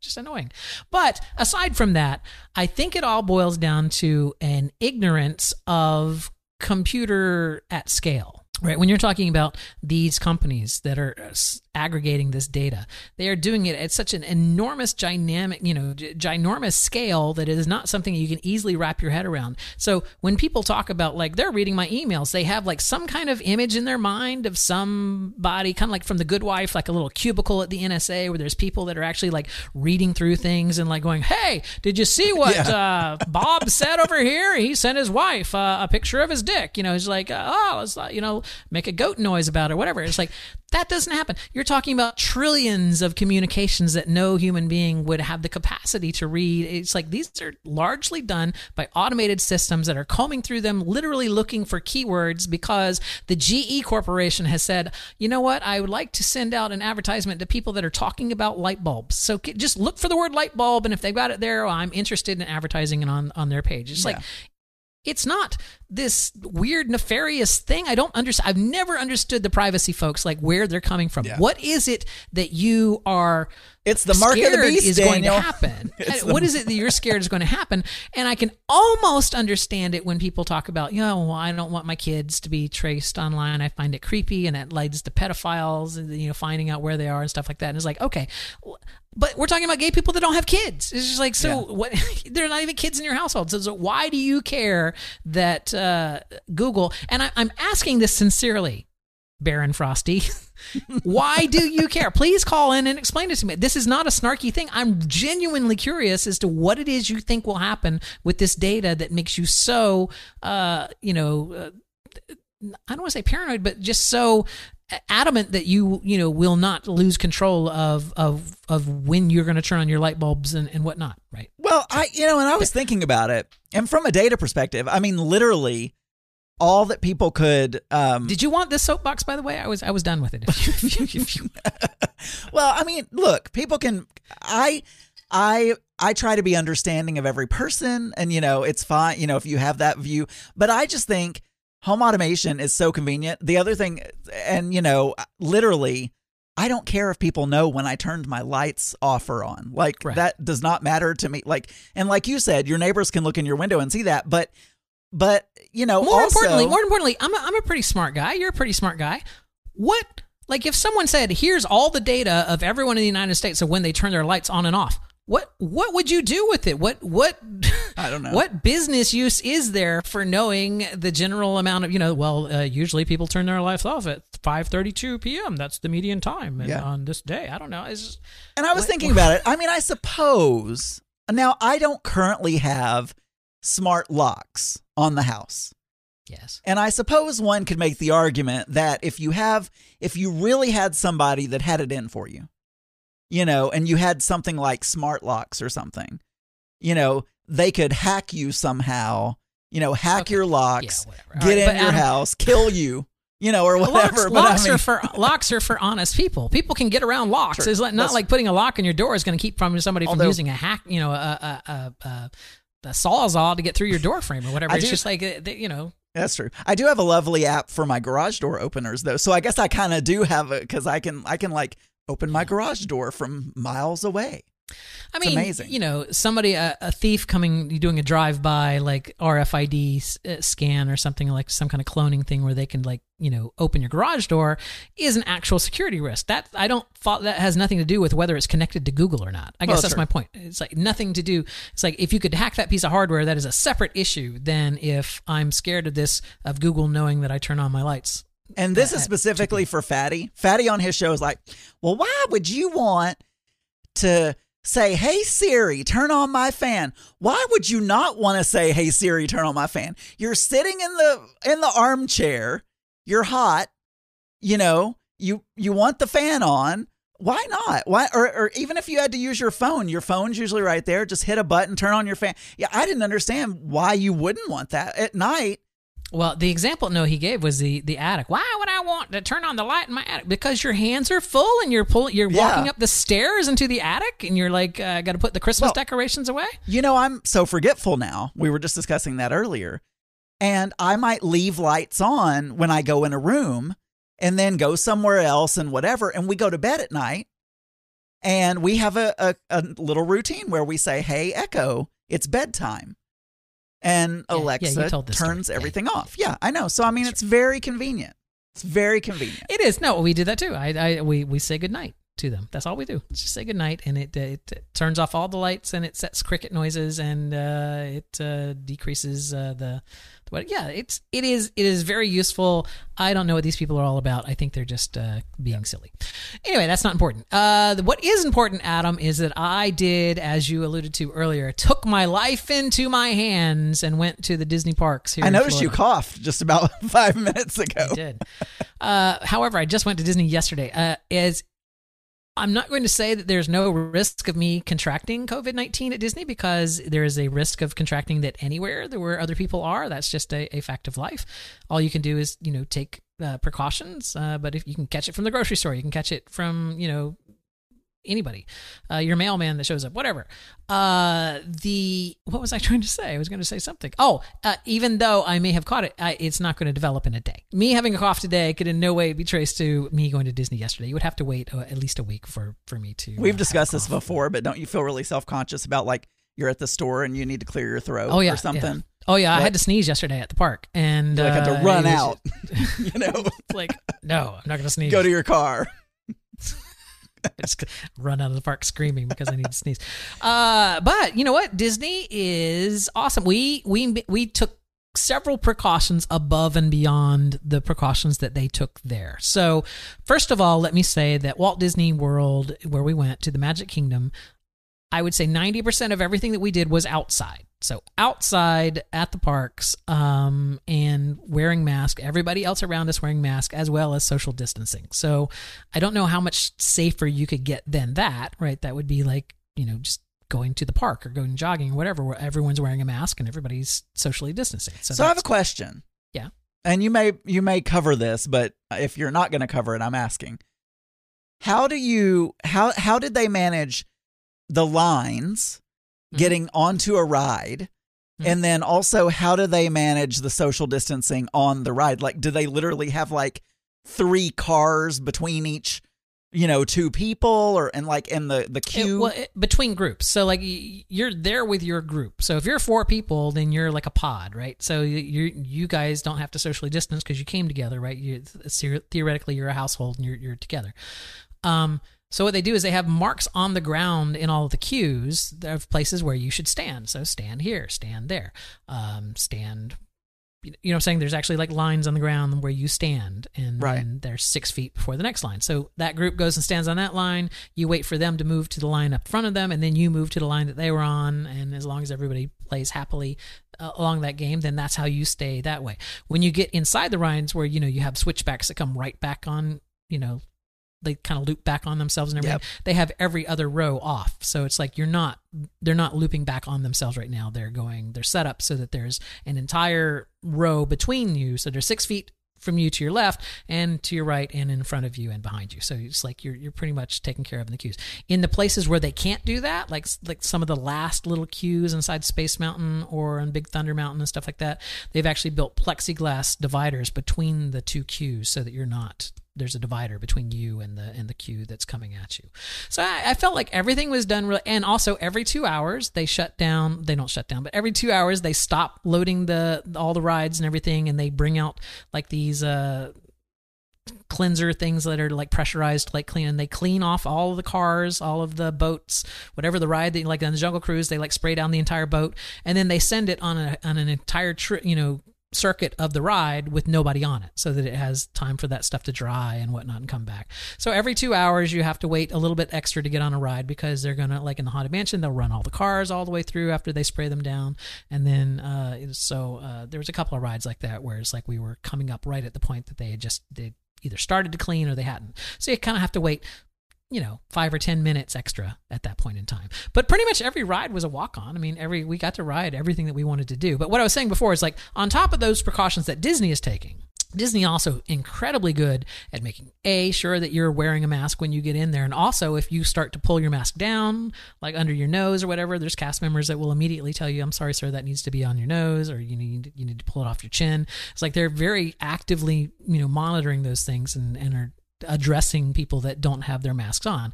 just annoying. But aside from that, I think it all boils down to an ignorance of computer at scale. Right. When you're talking about these companies that are aggregating this data, they are doing it at such an enormous ginormous scale that it is not something you can easily wrap your head around. So when people talk about like they're reading my emails, they have like some kind of image in their mind of somebody kind of like from The Good Wife, like a little cubicle at the NSA where there's people that are actually like reading through things and like going, "Hey, did you see what Bob said over here? He sent his wife a picture of his dick." He's like, "Oh, it's like, make a goat noise about it," or whatever. It's like, that doesn't happen. You're talking about trillions of communications that no human being would have the capacity to read. It's like, these are largely done by automated systems that are combing through them, literally looking for keywords because the GE Corporation has said, "You know what? I would like to send out an advertisement to people that are talking about light bulbs. So just look for the word light bulb. And if they've got it there, I'm interested in advertising and on their page." It's like, it's not this weird, nefarious thing. I don't understand. I've never understood the privacy folks, like where they're coming from. Yeah. What is it that you are It's the mark of the beast, is going to happen? What is it that you're scared is going to happen? And I can almost understand it when people talk about, well, I don't want my kids to be traced online. I find it creepy, and that leads to pedophiles and finding out where they are and stuff like that. And it's like, okay, but we're talking about gay people that don't have kids. It's just like, what? They're not even kids in your household. So why do you care that Google? And I'm asking this sincerely. Baron Frosty. Why do you care? Please call in and explain it to me. This is not a snarky thing. I'm genuinely curious as to what it is you think will happen with this data that makes you so, I don't want to say paranoid, but just so adamant that you will not lose control of when you're going to turn on your light bulbs and whatnot, right? Well, I was thinking about it, and from a data perspective, I mean, literally all that people could. Did you want this soapbox? By the way, I was done with it. Well, I mean, look, people can. I try to be understanding of every person, and it's fine. If you have that view, but I just think home automation is so convenient. The other thing, and literally, I don't care if people know when I turned my lights off or on. Like, right. That does not matter to me. Like you said, your neighbors can look in your window and see that. But more importantly, I'm a pretty smart guy. You're a pretty smart guy. What? Like, if someone said, "Here's all the data of everyone in the United States of when they turn their lights on and off," What would you do with it? What I don't know. What business use is there for knowing the general amount of usually people turn their lights off at 5:32 p.m. That's the median time on this day. I don't know. I was thinking about it. I mean, I suppose now I don't currently have smart locks on the house. Yes. And I suppose one could make the argument that if you really had somebody that had it in for you, and you had something like smart locks or something, they could hack you somehow, your locks, your house, kill you, or whatever. Locks are for honest people. People can get around locks. Sure. It's not like putting a lock on your door is going to keep somebody from using a hack, a sawzall to get through your door frame or whatever. That's true. I do have a lovely app for my garage door openers though. So I guess I kind of do have it because I can like open my garage door from miles away. I mean, it's amazing. Somebody, a thief doing a drive-by, like RFID scan or something, like some kind of cloning thing where they can open your garage door is an actual security risk. That that has nothing to do with whether it's connected to Google or not. I guess that's my point. It's like nothing to do. It's like if you could hack that piece of hardware, that is a separate issue than if I'm scared of Google knowing that I turn on my lights. And this is specifically for Fatty. Fatty on his show is like, well, why would you want to say, "Hey, Siri, turn on my fan"? Why would you not want to say, "Hey, Siri, turn on my fan"? You're sitting in the armchair. You're hot. You want the fan on. Why not? Why? Or even if you had to use your phone, your phone's usually right there. Just hit a button, turn on your fan. Yeah, I didn't understand why you wouldn't want that at night. Well, the example he gave was the attic. Why would I want to turn on the light in my attic? Because your hands are full and you're walking up the stairs into the attic and you're like, I got to put the Christmas decorations away. I'm so forgetful now. We were just discussing that earlier. And I might leave lights on when I go in a room and then go somewhere else and whatever. And we go to bed at night and we have a little routine where we say, "Hey, Echo, it's bedtime." And Alexa turns everything off. Yeah, I know. So, I mean, it's very convenient. It's very convenient. It is. No, we do that too. We say goodnight to them. That's all we do. Just say goodnight, and it turns off all the lights, and it sets cricket noises, and it decreases the. Yeah, it is very useful. I don't know what these people are all about. I think they're just being silly. Anyway, that's not important. What is important, Adam, is that I did, as you alluded to earlier, took my life into my hands and went to the Disney parks here in Florida. I noticed you coughed just about 5 minutes ago. I did. However, I just went to Disney yesterday. I'm not going to say that there's no risk of me contracting COVID-19 at Disney, because there is a risk of contracting that anywhere where other people are. That's just a fact of life. All you can do is, take precautions. But if you can catch it from the grocery store, you can catch it from, anybody, your mailman that shows up, whatever. What was I trying to say? I was going to say something. Even though I may have caught it, it's not going to develop in a day. Me having a cough today could in no way be traced to me going to Disney yesterday. You would have to wait at least a week for me to. We've discussed this before, but don't you feel really self-conscious about, like, you're at the store and you need to clear your throat or something? Yeah. Oh yeah, I had to sneeze yesterday at the park, and I had to run out. Like, no, I'm not going to sneeze. Go to your car. I just run out of the park screaming because I need to sneeze. But you know what? Disney is awesome. We took several precautions above and beyond the precautions that they took there. So first of all, let me say that Walt Disney World, where we went to the Magic Kingdom, I would say 90% of everything that we did was outside. So outside at the parks, and wearing masks, everybody else around us wearing masks, as well as social distancing. So I don't know how much safer you could get than that, right? That would be like, you know, just going to the park or going jogging or whatever, where everyone's wearing a mask and everybody's socially distancing. So I have a question. Yeah. And you may cover this, but if you're not going to cover it, I'm asking, how did they manage the lines getting onto a ride? Mm-hmm. And then also, how do they manage the social distancing on the ride? Like, do they literally have like 3 cars between each, you know, 2 people and the queue? Between groups. So like you're there with your group. So if you're 4 people, then you're like a pod, right? So you guys don't have to socially distance because you came together, right? Theoretically, you're a household and you're together. So what they do is they have marks on the ground in all of the queues of places where you should stand. So stand here, stand there, stand. You know what I'm saying? There's actually like lines on the ground where you stand, and right, then there's 6 feet before the next line. So that group goes and stands on that line. You wait for them to move to the line up front of them, and then you move to the line that they were on. And as long as everybody plays happily along that game, then that's how you stay that way. When you get inside the lines where, you know, you have switchbacks that come right back on, you know, they kind of loop back on themselves and everything. Yep. They have every other row off. So it's like they're not looping back on themselves right now. They're set up so that there's an entire row between you. So there's 6 feet from you to your left and to your right and in front of you and behind you. So it's like you're pretty much taken care of in the queues. In the places where they can't do that, like some of the last little queues inside Space Mountain or in Big Thunder Mountain and stuff like that, they've actually built plexiglass dividers between the 2 queues so that there's a divider between you and the queue that's coming at you. So I felt like everything was done really, and also every 2 hours they shut down. They don't shut down, but every 2 hours they stop loading all the rides and everything, and they bring out like these cleanser things that are like pressurized, like clean, and they clean off all of the cars, all of the boats, whatever the ride that, like on the Jungle Cruise, they like spray down the entire boat, and then they send it on an entire trip, you know, circuit of the ride with nobody on it, so that it has time for that stuff to dry and whatnot and come back. So every 2 hours you have to wait a little bit extra to get on a ride, because they're gonna, like in the Haunted Mansion, they'll run all the cars all the way through after they spray them down. And then there was a couple of rides like that where it's like we were coming up right at the point that they either started to clean or they hadn't, so you kind of have to wait, you know, 5 or 10 minutes extra at that point in time. But pretty much every ride was a walk-on. I mean, we got to ride everything that we wanted to do. But what I was saying before is, like, on top of those precautions that Disney is taking, Disney also incredibly good at making sure that you're wearing a mask when you get in there. And also, if you start to pull your mask down, like under your nose or whatever, there's cast members that will immediately tell you, I'm sorry, sir, that needs to be on your nose, or you need to pull it off your chin. It's like they're very actively, you know, monitoring those things and are addressing people that don't have their masks on.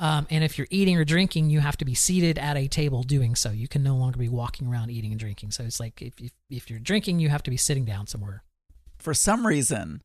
And if you're eating or drinking, you have to be seated at a table doing so. You can no longer be walking around eating and drinking. So it's like if you're drinking, you have to be sitting down somewhere. For some reason,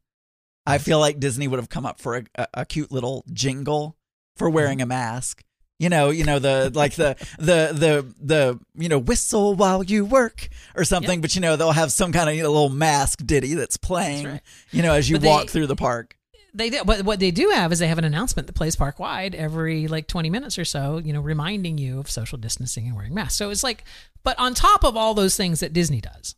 I feel like Disney would have come up for a cute little jingle for wearing a mask. You know the like the you know, whistle while you work or something. Yep. But you know, they'll have some kind of, you know, little mask ditty that's playing. That's right. You know, as you walk through the park. They do, but what they do have is they have an announcement that plays park wide every like 20 minutes or so, you know, reminding you of social distancing and wearing masks. So it's like, but on top of all those things that Disney does,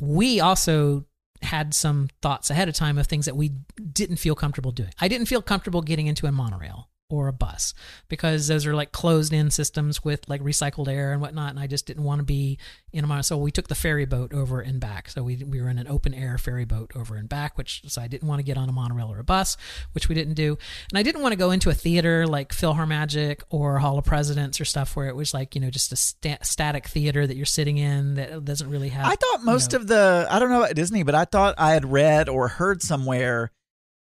we also had some thoughts ahead of time of things that we didn't feel comfortable doing. I didn't feel comfortable getting into a monorail or a bus, because those are like closed in systems with like recycled air and whatnot. And I just didn't want to be in a monorail. So we took the ferry boat over and back. So we were in an open air ferry boat over and back, so I didn't want to get on a monorail or a bus, which we didn't do. And I didn't want to go into a theater like PhilharMagic or Hall of Presidents or stuff where it was like, you know, just a static theater that you're sitting in that doesn't really have. I thought most of the, I don't know about Disney, but I thought I had read or heard somewhere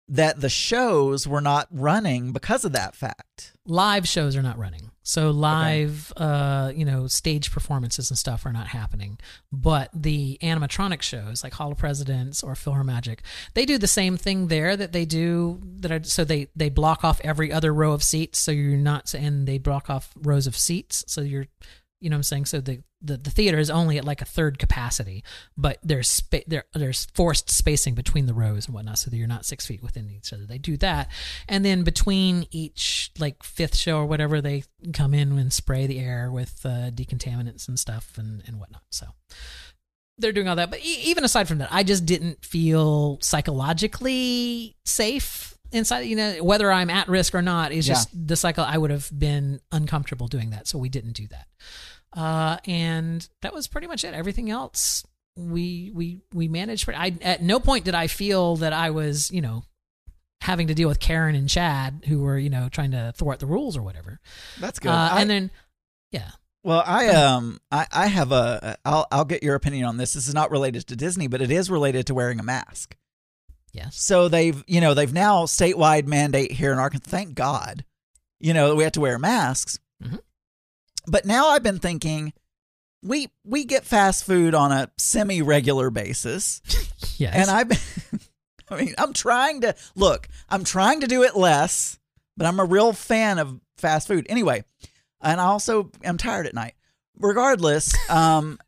that the shows were not running because of that fact. Live shows are not running. So live, okay, you know, stage performances and stuff are not happening. But the animatronic shows like Hall of Presidents or PhilharMagic, they do the same thing there that they do. So they block off every other row of seats. So you're not, and they block off rows of seats. So you're, You know what I'm saying? So the theater is only at like a third capacity, but there's forced spacing between the rows and whatnot, so that you're not 6 feet within each other. They do that, and then between each like fifth show or whatever, they come in and spray the air with decontaminants and stuff and whatnot. So they're doing all that. But even aside from that, I just didn't feel psychologically safe inside. You know, whether I'm at risk or not is just the cycle. I would have been uncomfortable doing that, so we didn't do that. And that was pretty much it. Everything else we managed. At no point did I feel that I was, you know, having to deal with Karen and Chad, who were, you know, trying to thwart the rules or whatever. That's good. Well, I have I'll get your opinion on this. This is not related to Disney, but it is related to wearing a mask. Yes. So they've now statewide mandate here in Arkansas. Thank God, you know, we have to wear masks. Mm-hmm. But now I've been thinking, we get fast food on a semi-regular basis. Yes. And I'm trying to do it less, but I'm a real fan of fast food. Anyway, and I also am tired at night. Regardless, and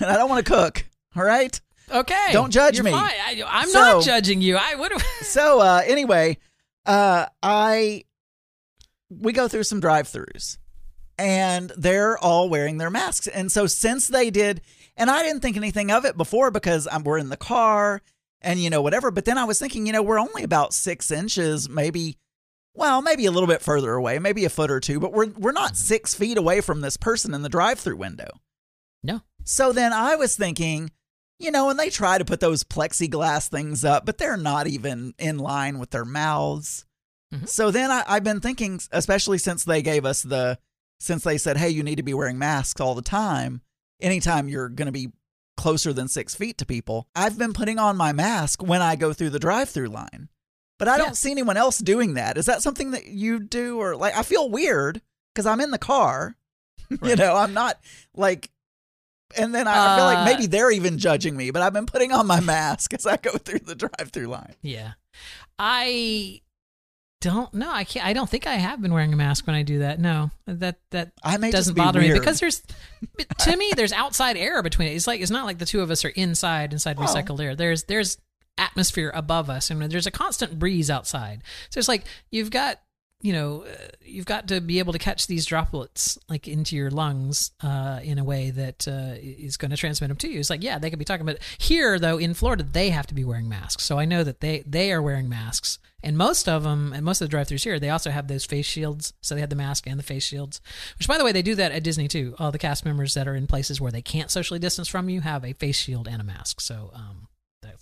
I don't want to cook, all right? Okay. Don't judge me. Fine. I'm not judging you. I would have. So anyway, we go through some drive-thrus. And they're all wearing their masks. And so since they did, and I didn't think anything of it before because we're in the car and, you know, whatever. But then I was thinking, you know, we're only about 6 inches, maybe a little bit further away, maybe a foot or two. But we're not 6 feet away from this person in the drive-thru window. No. So then I was thinking, you know, and they try to put those plexiglass things up, but they're not even in line with their mouths. Mm-hmm. So then I've been thinking, especially since they gave us since they said, hey, you need to be wearing masks all the time, anytime you're going to be closer than 6 feet to people, I've been putting on my mask when I go through the drive-thru line. But I don't see anyone else doing that. Is that something that you do? Or like, I feel weird because I'm in the car, right. You know, I'm not like, and then I feel like maybe they're even judging me, but I've been putting on my mask as I go through the drive-thru line. Yeah. I don't think I have been wearing a mask when I do that. No, that doesn't bother me because there's outside air between it. It's like, it's not like the two of us are inside recycled air. There's atmosphere above us and there's a constant breeze outside. So it's like, you've got to be able to catch these droplets like into your lungs in a way that is going to transmit them to you. It's like, yeah, they could be talking about it. Here though, in Florida, they have to be wearing masks. So I know that they are wearing masks, and most of the drive-thrus here, they also have those face shields. So they have the mask and the face shields, which by the way, they do that at Disney too. All the cast members that are in places where they can't socially distance from you have a face shield and a mask. So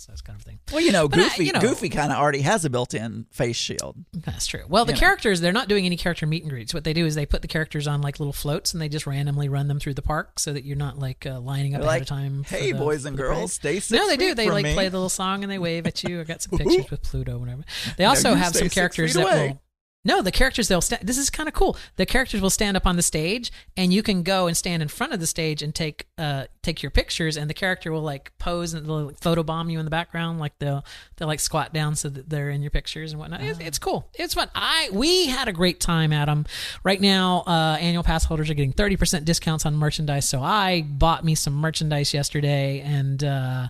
that's kind of thing. Well, you know, Goofy kind of already has a built-in face shield. That's true. Well, the characters, they're not doing any character meet and greets. What they do is they put the characters on like little floats and they just randomly run them through the park so that you're not like lining up ahead of time. Hey, boys and girls, stay 6 feet from me. No, they do. They like play the little song and they wave at you. I got some pictures with Pluto, whatever. They also have some characters that will... No, the characters, this is kind of cool. The characters will stand up on the stage and you can go and stand in front of the stage and take your pictures, and the character will like pose and they'll photobomb you in the background. Like they'll like squat down so that they're in your pictures and whatnot. It's cool. It's fun. We had a great time, Adam. Right now, annual pass holders are getting 30% discounts on merchandise. So I bought me some merchandise yesterday, and it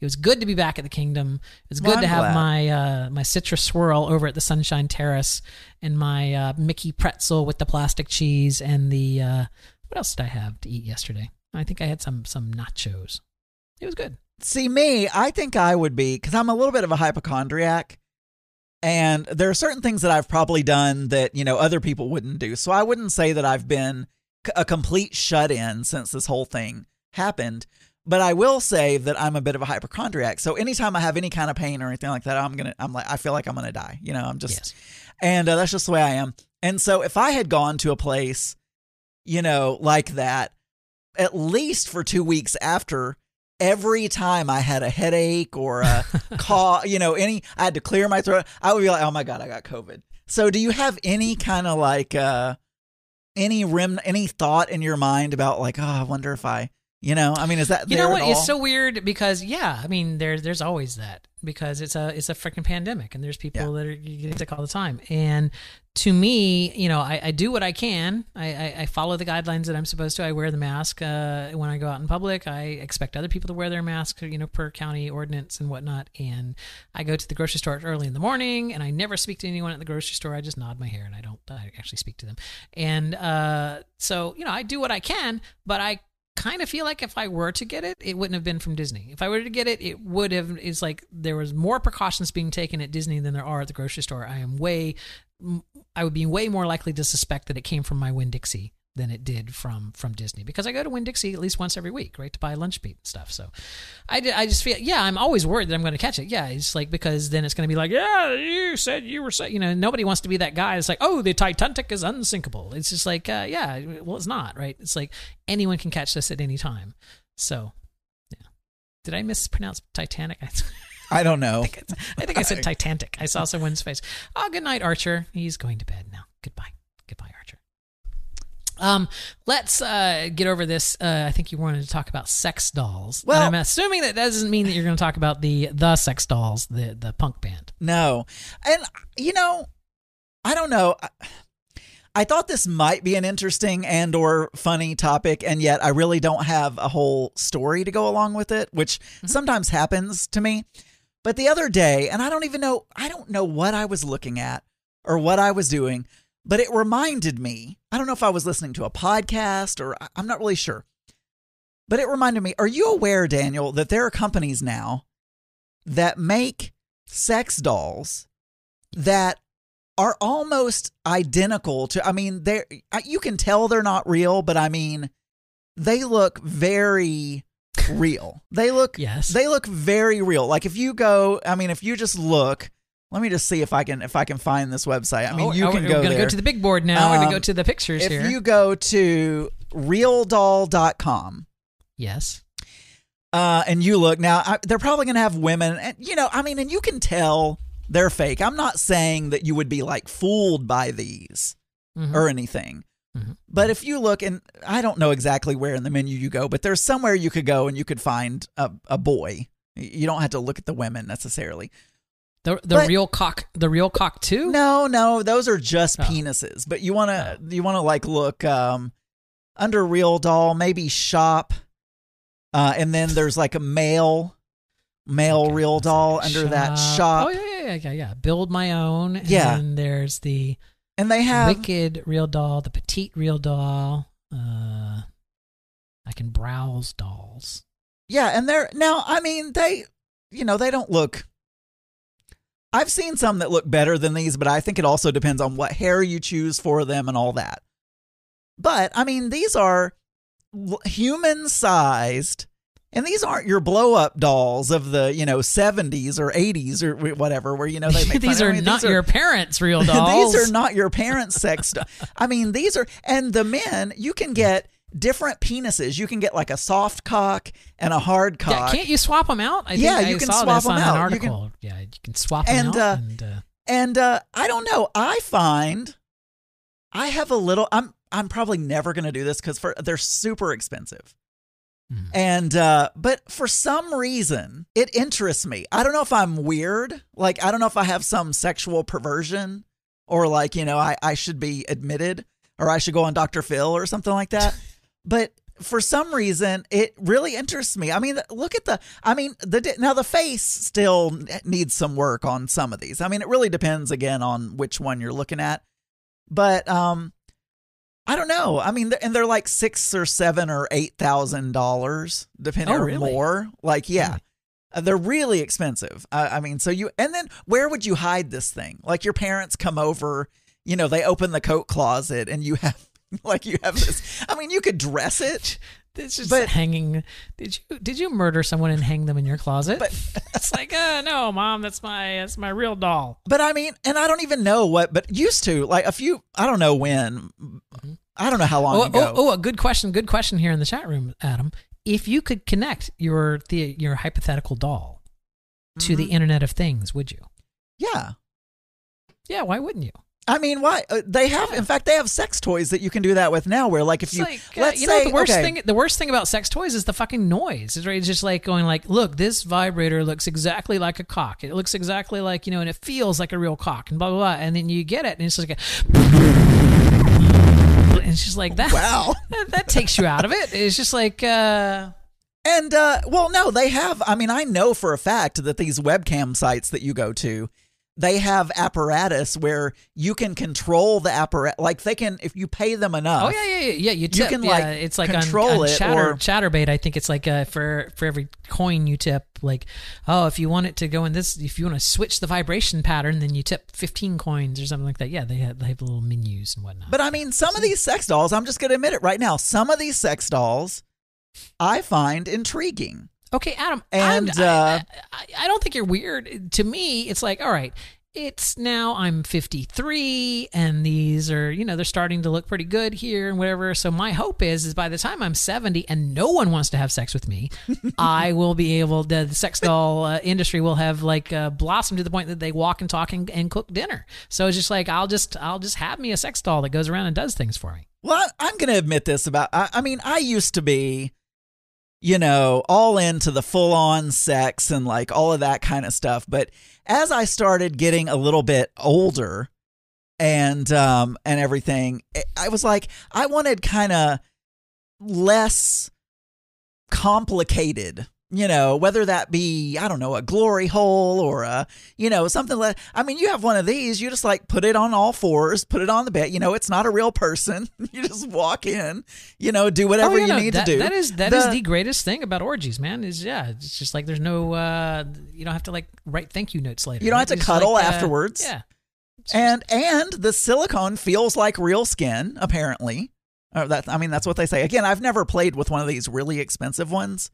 was good to be back at the Kingdom. It's good to have my citrus swirl over at the Sunshine Terrace, and my Mickey pretzel with the plastic cheese, and the what else did I have to eat yesterday? I think I had some nachos. It was good. See me, I think I would be, because I'm a little bit of a hypochondriac, and there are certain things that I've probably done that, you know, other people wouldn't do. So I wouldn't say that I've been a complete shut-in since this whole thing happened. But I will say that I'm a bit of a hypochondriac. So anytime I have any kind of pain or anything like that, I feel like I'm going to die. You know, I'm just, and that's just the way I am. And so if I had gone to a place, you know, like that, at least for 2 weeks after, every time I had a headache or a cough, you know, I had to clear my throat, I would be like, oh my God, I got COVID. So do you have any kind of like, any thought in your mind about like, oh, I wonder if I You know, I mean, is that, you know what? It's so weird because, yeah, I mean, there's always that because it's a freaking pandemic and there's people that are getting sick all the time. And to me, you know, I do what I can. I follow the guidelines that I'm supposed to. I wear the mask when I go out in public. I expect other people to wear their mask, you know, per county ordinance and whatnot. And I go to the grocery store early in the morning and I never speak to anyone at the grocery store. I just nod my hair and I actually speak to them. And so, you know, I do what I can, but I kind of feel like if I were to get it, it wouldn't have been from Disney. If I were to get it, it would have. It's like there was more precautions being taken at Disney than there are at the grocery store. I would be way more likely to suspect that it came from my Winn-Dixie than it did from Disney, because I go to Winn-Dixie at least once every week, right, to buy lunch meat and stuff. So I just feel, yeah, I'm always worried that I'm going to catch it. Yeah, it's like, because then it's going to be like, yeah, you said you were, you know, nobody wants to be that guy. It's like, oh, the Titanic is unsinkable. It's just like, yeah, well, it's not, right? It's like anyone can catch this at any time. So, yeah. Did I mispronounce Titanic? I don't know. I think I said Titanic. I saw someone's face. Oh, good night, Archer. He's going to bed now. Goodbye. Goodbye, Archer. Let's get over this. I think you wanted to talk about sex dolls. Well, and I'm assuming that doesn't mean that you're going to talk about the sex dolls, the punk band. No. And, you know, I don't know. I thought this might be an interesting and or funny topic, and yet I really don't have a whole story to go along with it, which sometimes happens to me. But the other day, and I don't know what I was looking at or what I was doing, but it reminded me, I don't know if I was listening to a podcast or I'm not really sure, but it reminded me, are you aware, Daniel, that there are companies now that make sex dolls that are almost identical to, I mean, you can tell they're not real, but I mean, they look very real. They look very real. Like if you go, I mean, if you just look, let me just see if I can find this website. I mean, we're going to go to the big board now. We're going to go to the pictures here. If you go to realdoll.com. Yes. And you look. Now, they're probably going to have women. And, you know, I mean, and you can tell they're fake. I'm not saying that you would be, like, fooled by these or anything. Mm-hmm. But if you look, and I don't know exactly where in the menu you go, but there's somewhere you could go and you could find a boy. You don't have to look at the women necessarily. The real cock too? No, those are just penises. But you wanna like look under real doll, maybe shop, and then there's like a male real doll like under that shop. Oh yeah. Build my own. Yeah. And there's they have wicked real doll, the petite real doll. I can browse dolls. Yeah, and they don't look. I've seen some that look better than these, but I think it also depends on what hair you choose for them and all that. But, I mean, these are human-sized, and these aren't your blow-up dolls of the, you know, 70s or 80s or whatever, where, you know, they make your parents' real dolls. These are not your parents' sex dolls. I mean, these are, and the men, you can get different penises. You can get like a soft cock and a hard cock. Yeah, can't you swap them out? I think you can swap them out. Yeah, you can swap them out. And I don't know. I find I have a little. I'm probably never going to do this because they're super expensive. Mm. And but for some reason it interests me. I don't know if I'm weird. Like I don't know if I have some sexual perversion or like you know I should be admitted or I should go on Dr. Phil or something like that. But for some reason, it really interests me. I mean, look at the face still needs some work on some of these. I mean, it really depends again on which one you're looking at, but, I don't know. I mean, and they're like $6,000 or $7,000 or $8,000 depending or more. Like, yeah, they're really expensive. I mean, and then where would you hide this thing? Like your parents come over, you know, they open the coat closet and you have, like you have this. I mean, you could dress it. It's just hanging. Did you murder someone and hang them in your closet? But it's like, no, Mom, that's my real doll. But I mean, and I don't even know what. But used to like a few. I don't know when. I don't know how long ago. Oh, a good question. Good question here in the chat room, Adam. If you could connect your hypothetical doll to the Internet of Things, would you? Yeah. Yeah. Why wouldn't you? I mean, why? They have, in fact, they have sex toys that you can do that with now. Where, like, if it's you, like, let's you say, know, the worst thing about sex toys is the fucking noise. It's just like going, like, look, this vibrator looks exactly like a cock. It looks exactly like, you know, and it feels like a real cock, and blah blah blah. And then you get it, and it's just like, and it's just like that. Wow, that takes you out of it. It's just like. And well, no, they have. I mean, I know for a fact that these webcam sites that you go to. They have apparatus where you can control the apparatus. Like they can, if you pay them enough. Oh yeah. You tip. You can like, it's like control it. Or Chatterbait. I think it's like for every coin you tip, like, oh, if you want it to go in this, if you want to switch the vibration pattern, then you tip 15 coins or something like that. Yeah, they have little menus and whatnot. But I mean, some of these sex dolls, I'm just going to admit it right now. Some of these sex dolls, I find intriguing. Okay, Adam, and, I don't think you're weird. To me, it's like, all right, it's now I'm 53 and these are, you know, they're starting to look pretty good here and whatever. So my hope is by the time I'm 70 and no one wants to have sex with me, I will be able to, the sex doll industry will have like blossomed to the point that they walk and talk and cook dinner. So it's just like, I'll just have me a sex doll that goes around and does things for me. Well, I'm going to admit this about, I mean, I used to be, you know, all into the full-on sex and like all of that kind of stuff. But as I started getting a little bit older and everything, I was like, I wanted kind of less complicated, you know, whether that be, I don't know, a glory hole or a, you know, something like, I mean, you have one of these, you just like put it on all fours, put it on the bed, you know, it's not a real person. You just walk in, you know, do whatever you need to do. That is the greatest thing about orgies, man, is it's just like, there's no, you don't have to like write thank you notes later. You don't have to cuddle like, afterwards. Yeah. And the silicone feels like real skin, apparently. That's what they say. Again, I've never played with one of these really expensive ones.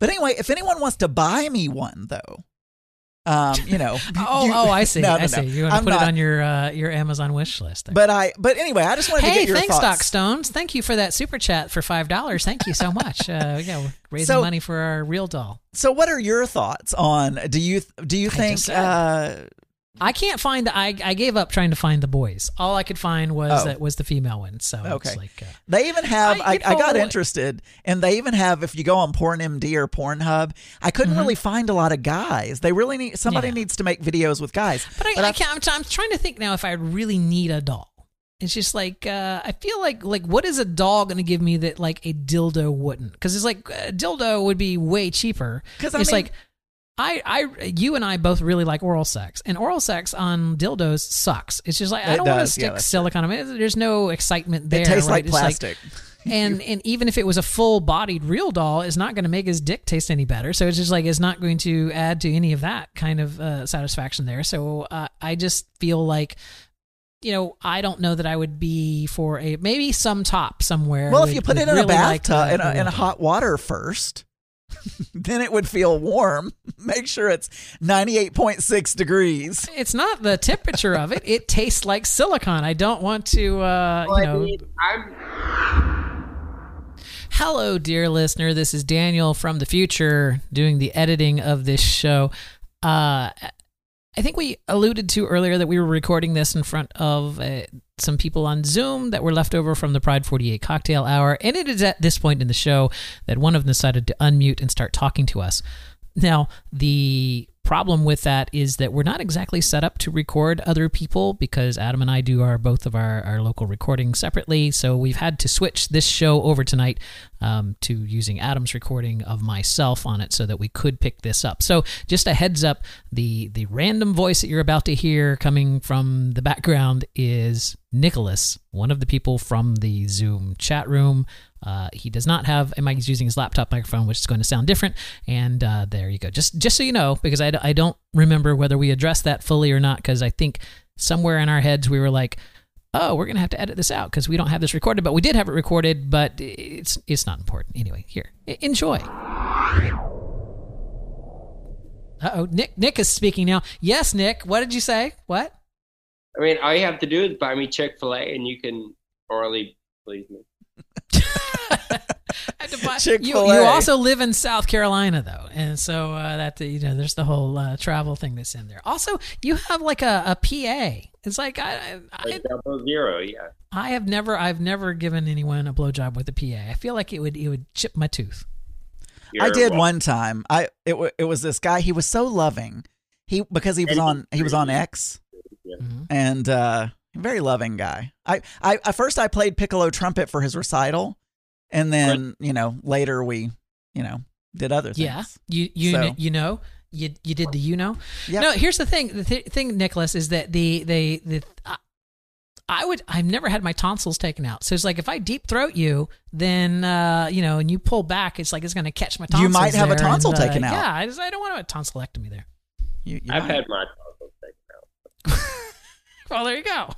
But anyway, if anyone wants to buy me one, though, you know. I see. No. You want to put it on your Amazon wish list. There. But anyway, I just wanted to get your thoughts. Hey, thanks, Doc Stones. Thank you for that super chat for $5. Thank you so much. We're raising money for our real doll. So, what are your thoughts on? Do you think? I can't find the. I gave up trying to find the boys. All I could find was that was the female one. So okay, like, they even have. I got interested, and they even have. If you go on PornMD or Pornhub, I couldn't really find a lot of guys. They really need somebody needs to make videos with guys. But I can't. I'm trying to think now if I really need a doll. It's just like I feel like what is a doll going to give me that like a dildo wouldn't? Because it's like a dildo would be way cheaper. Because you and I both really like oral sex, and oral sex on dildos sucks. It's just like I don't want to stick silicone. I mean, there's no excitement there. It tastes like plastic. And even if it was a full-bodied real doll, it's not going to make his dick taste any better. So it's just like it's not going to add to any of that kind of satisfaction there. So I just feel like. You know, I don't know that I would be for a maybe some top somewhere. Well, if you put it in a bathtub in a hot water first. Then it would feel warm. Make sure it's 98.6 degrees. It's not the temperature of it. It tastes like silicone. I don't want to, Hello, dear listener. This is Daniel from the future doing the editing of this show. I think we alluded to earlier that we were recording this in front of some people on Zoom that were left over from the Pride 48 cocktail hour. And it is at this point in the show that one of them decided to unmute and start talking to us. Now, the problem with that is that we're not exactly set up to record other people because Adam and I do both of our local recording separately. So we've had to switch this show over tonight to using Adam's recording of myself on it so that we could pick this up. So just a heads up, the random voice that you're about to hear coming from the background is Nicholas, one of the people from the Zoom chat room. He does not have a mic. He's using his laptop microphone, which is going to sound different. And there you go. Just so you know, because I don't remember whether we addressed that fully or not, because I think somewhere in our heads we were like, oh, we're going to have to edit this out because we don't have this recorded. But we did have it recorded, but it's not important. Anyway, here. Enjoy. Uh-oh. Nick is speaking now. Yes, Nick. What did you say? What? I mean, all you have to do is buy me Chick-fil-A and you can orally please me. I have to buy Chick-fil-A. You also live in South Carolina, though, and so that you know, there's the whole travel thing that's in there. Also, you have like a PA. It's like I double zero, yeah. I've never given anyone a blowjob with a PA. I feel like it would chip my tooth. One time. It was this guy. He was so loving. He was on X, yeah. Mm-hmm. And very loving guy. I first I played piccolo trumpet for his recital, and then later we did other things. Yeah, you did the Yep. No, here's the thing. The thing, Nicholas, is that I've never had my tonsils taken out. So it's like, if I deep throat you, then, and you pull back, it's like, it's going to catch my tonsils. You might have a tonsil taken out. Yeah. I don't want to have a tonsillectomy there. I've had my tonsils taken out. Well, there you go.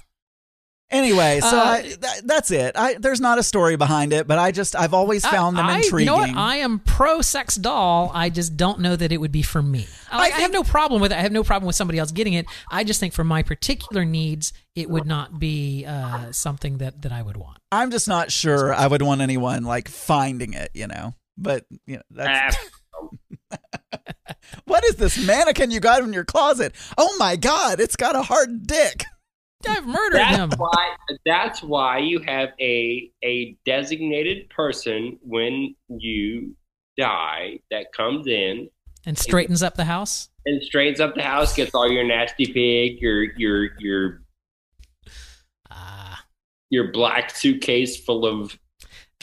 Anyway, so that's it. There's not a story behind it, but I've always found them intriguing. You know what? I am pro sex doll. I just don't know that it would be for me. I have no problem with it. I have no problem with somebody else getting it. I just think for my particular needs, it would not be something that I would want. I'm just not sure I would want anyone finding it, But that's. What is this mannequin you got in your closet? Oh my God! It's got a hard dick. I've murdered him. That's why you have a designated person when you die that comes in and straightens up the house. And straightens up the house, gets all your nasty pig, your black suitcase full of.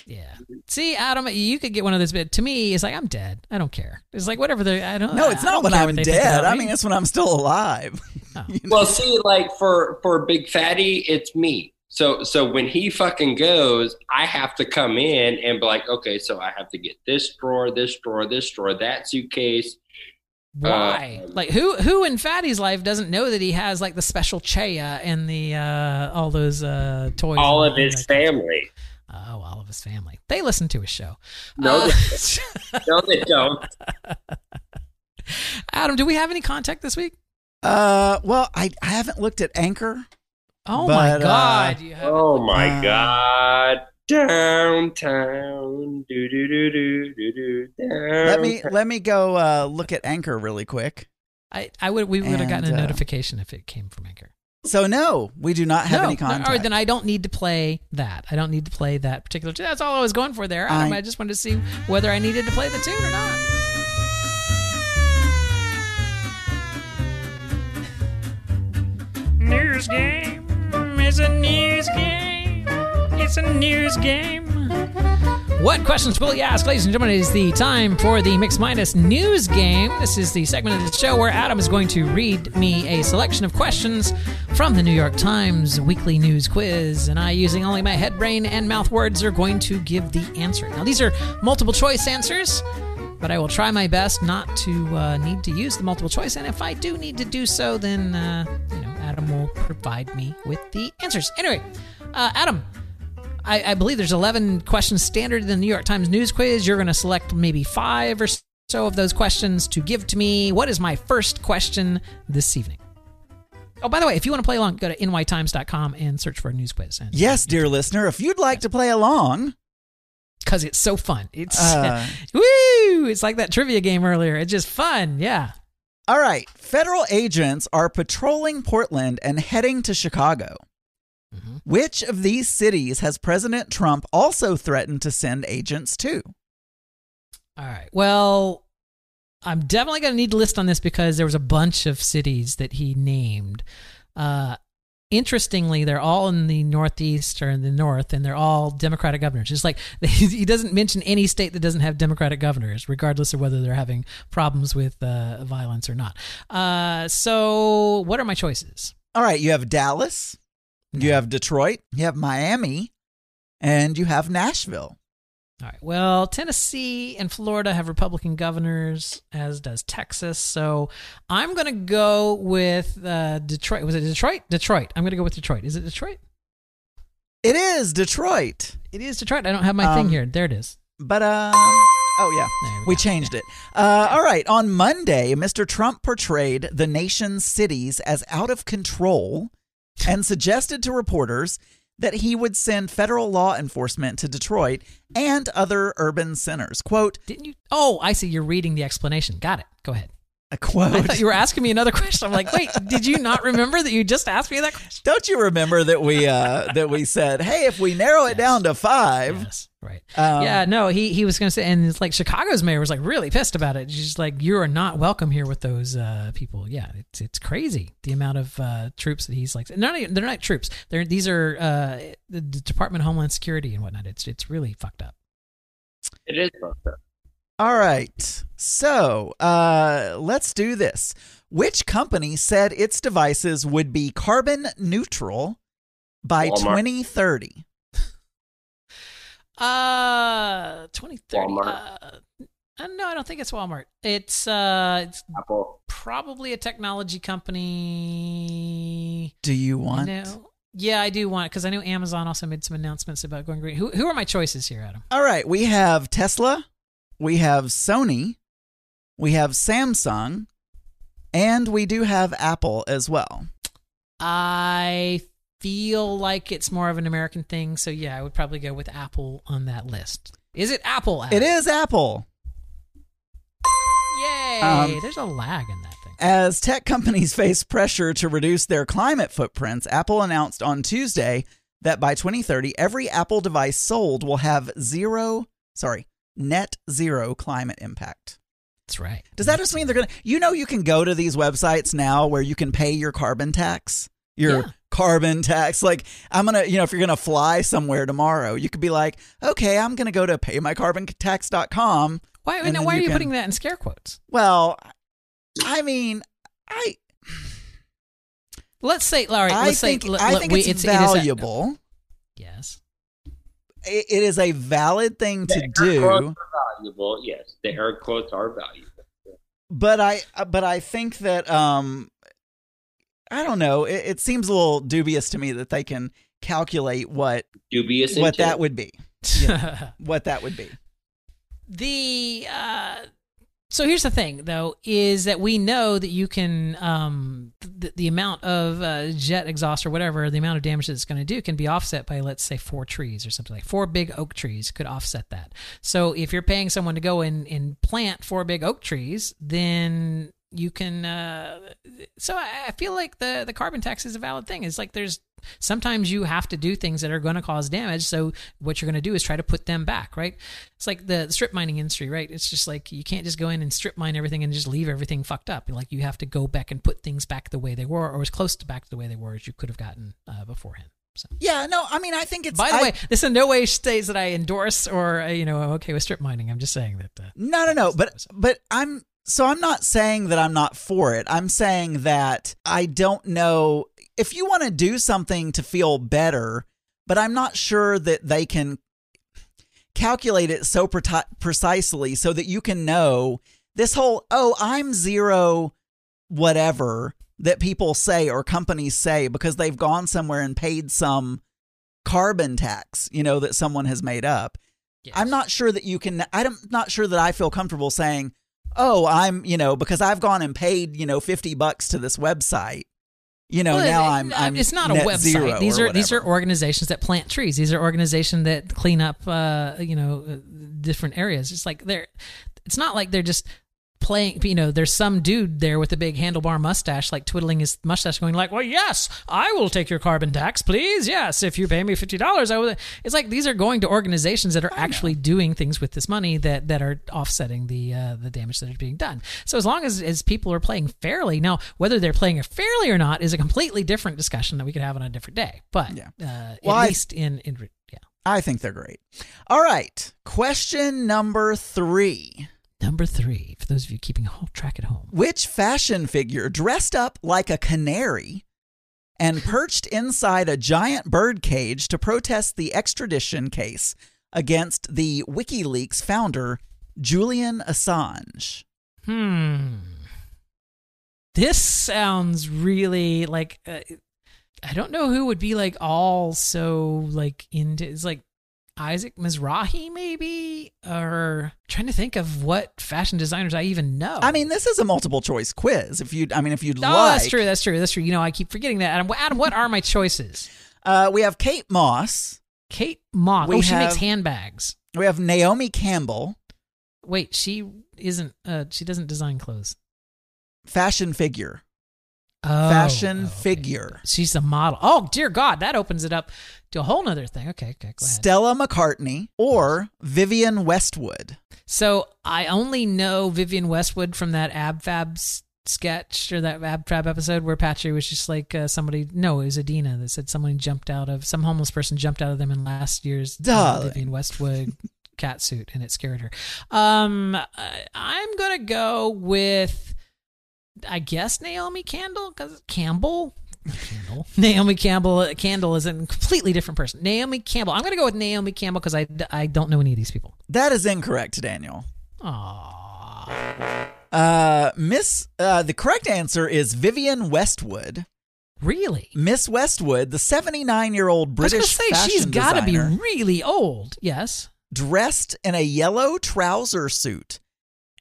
Yeah. See, Adam, you could get one of those, but to me, it's like, I'm dead. I don't care. It's like, whatever. No, it's not when I'm dead. I mean, it's when I'm still alive. Oh. Well, see, for Big Fatty, it's me. So when he fucking goes, I have to come in and be like, okay, so I have to get this drawer, that suitcase. Why? Who in Fatty's life doesn't know that he has the special Cheya and the all those toys? All of his family. Oh, all of his family. They listen to his show. No, they don't. Adam, do we have any contact this week? Well, I haven't looked at Anchor. Oh, my God. God. Downtown. Let me go look at Anchor really quick. We would have gotten a notification if it came from Anchor. So no, we do not have any contact. Then I don't need to play that. I don't need to play that particular tune. That's all I was going for there. I just wanted to see whether I needed to play the tune or not. News game. It's a news game. It's a news game. What questions will you ask, ladies and gentlemen? It is the time for the Mix Minus News Game. This is the segment of the show where Adam is going to read me a selection of questions from the New York Times weekly news quiz, and I, using only my head, brain, and mouth words, are going to give the answer. Now, these are multiple choice answers, but I will try my best not to need to use the multiple choice, and if I do need to do so, then Adam will provide me with the answers. Anyway, Adam, I believe there's 11 questions standard in the New York Times news quiz. You're going to select maybe 5 or so of those questions to give to me. What is my first question this evening? Oh, by the way, if you want to play along, go to nytimes.com and search for news quiz. Yes, dear listener, if you'd like to play along. Because it's so fun. It's woo! It's like that trivia game earlier. It's just fun. Yeah. All right. Federal agents are patrolling Portland and heading to Chicago. Mm-hmm. Which of these cities has President Trump also threatened to send agents to? All right. Well, I'm definitely going to need to list on this because there was a bunch of cities that he named. Interestingly, they're all in the Northeast or in the North, and they're all Democratic governors. It's like he doesn't mention any state that doesn't have Democratic governors, regardless of whether they're having problems with violence or not. So what are my choices? All right. You have Dallas. You have Detroit, you have Miami, and you have Nashville. All right. Well, Tennessee and Florida have Republican governors, as does Texas. So I'm going to go with Detroit. Was it Detroit? Detroit. I'm going to go with Detroit. Is it Detroit? It is Detroit. It is Detroit. I don't have my thing here. There it is. But, oh, yeah. We changed it. All right. On Monday, Mr. Trump portrayed the nation's cities as out of control and suggested to reporters that he would send federal law enforcement to Detroit and other urban centers. Quote, didn't you? Oh, I see. You're reading the explanation. Got it. Go ahead. A quote. I thought you were asking me another question. I'm like, wait, did you not remember that you just asked me that question? Don't you remember that we said, hey, if we narrow it down to 5. Yes, right. Yeah, no, he was going to say, and it's like Chicago's mayor was like really pissed about it. She's like, you are not welcome here with those people. Yeah, it's crazy. The amount of troops that he's like, they're not troops. These are the Department of Homeland Security and whatnot. It's really fucked up. It is fucked up. All right, so let's do this. Which company said its devices would be carbon neutral by 2030? 2030. Walmart. No, I don't think it's Walmart. It's Apple. Probably a technology company. Do you want? No. Yeah, I do want it because I know Amazon also made some announcements about going green. Who are my choices here, Adam? All right, we have Tesla. We have Sony, we have Samsung, and we do have Apple as well. I feel like it's more of an American thing, so yeah, I would probably go with Apple on that list. Is it Apple? Adam? It is Apple. Yay! There's a lag in that thing. As tech companies face pressure to reduce their climate footprints, Apple announced on Tuesday that by 2030, every Apple device sold will have net zero climate impact. That's right. Does that just mean they're going to, you can go to these websites now where you can pay your carbon tax, carbon tax. Like I'm going to, if you're going to fly somewhere tomorrow, you could be like, okay, I'm going to go to paymycarbontax.com. Why are you putting that in scare quotes? Well, I mean, let's say, Larry, I think it's valuable. Yes. It is a valid thing to do. Air quotes are valuable, yes. The air quotes are valuable. Yeah. But I think that I don't know. It seems a little dubious to me that they can calculate what that would be. Yeah, what that would be. So here's the thing, though, is that we know that you can the amount of jet exhaust or whatever, the amount of damage that it's going to do can be offset by, let's say, 4 trees or something like 4 big oak trees could offset that. So if you're paying someone to go and plant 4 big oak trees, then you can. So I feel like the carbon tax is a valid thing. It's like there's sometimes you have to do things that are going to cause damage. So what you're going to do is try to put them back, right? It's like the strip mining industry, right? It's just like you can't just go in and strip mine everything and just leave everything fucked up. Like you have to go back and put things back the way they were, or as close to back to the way they were as you could have gotten beforehand. So. Yeah, no, I mean, I think it's... By the way, this in no way states that I endorse or, I'm okay with strip mining. I'm just saying that... No, but I'm... So I'm not saying that I'm not for it. I'm saying that I don't know if you want to do something to feel better, but I'm not sure that they can calculate it so precisely so that you can know this whole, I'm zero whatever that people say or companies say because they've gone somewhere and paid some carbon tax, that someone has made up. Yes. I'm not sure that you can, I'm not sure that I feel comfortable saying, I'm, because I've ggone and paid, $50 to this website. It's not a website. These are organizations that plant trees. These are organizations that clean up, different areas. It's like it's not like they're just playing, there's some dude there with a big handlebar mustache, like twiddling his mustache going like, well, yes, I will take your carbon tax, please. Yes. If you pay me $50, I will. It's like, these are going to organizations that are actually doing things with this money that are offsetting the damage that is being done. So as long as people are playing fairly now, whether they're playing it fairly or not is a completely different discussion that we could have on a different day, but I think they're great. All right. Question number 3. Number 3, for those of you keeping track at home. Which fashion figure dressed up like a canary and perched inside a giant bird cage to protest the extradition case against the WikiLeaks founder, Julian Assange? This sounds really like... I don't know who would be like all so like into... It's like... Isaac Mizrahi, maybe, or trying to think of what fashion designers I even know. I mean, this is a multiple choice quiz. If you'd like, that's true. You know, I keep forgetting that. Adam, what are my choices? We have Kate Moss. Kate Moss. Oh, she makes handbags. We have Naomi Campbell. Wait, she isn't. She doesn't design clothes. Fashion figure. Oh, figure. She's a model. Oh, dear God. That opens it up to a whole nother thing. Okay, go ahead. Stella McCartney or Vivian Westwood. So I only know Vivian Westwood from that Ab Fab sketch or that Ab Fab episode where Patrick was just like it was Adina that said some homeless person jumped out of them in last year's Vivian Westwood cat suit and it scared her. I'm going to go with... I guess Naomi Campbell. Candle is a completely different person. Naomi Campbell. I'm going to go with Naomi Campbell because I don't know any of these people. That is incorrect, Daniel. Aww. The correct answer is Vivian Westwood. Really? Miss Westwood, the 79-year-old British fashion designer. She's got to be really old. Yes. Dressed in a yellow trouser suit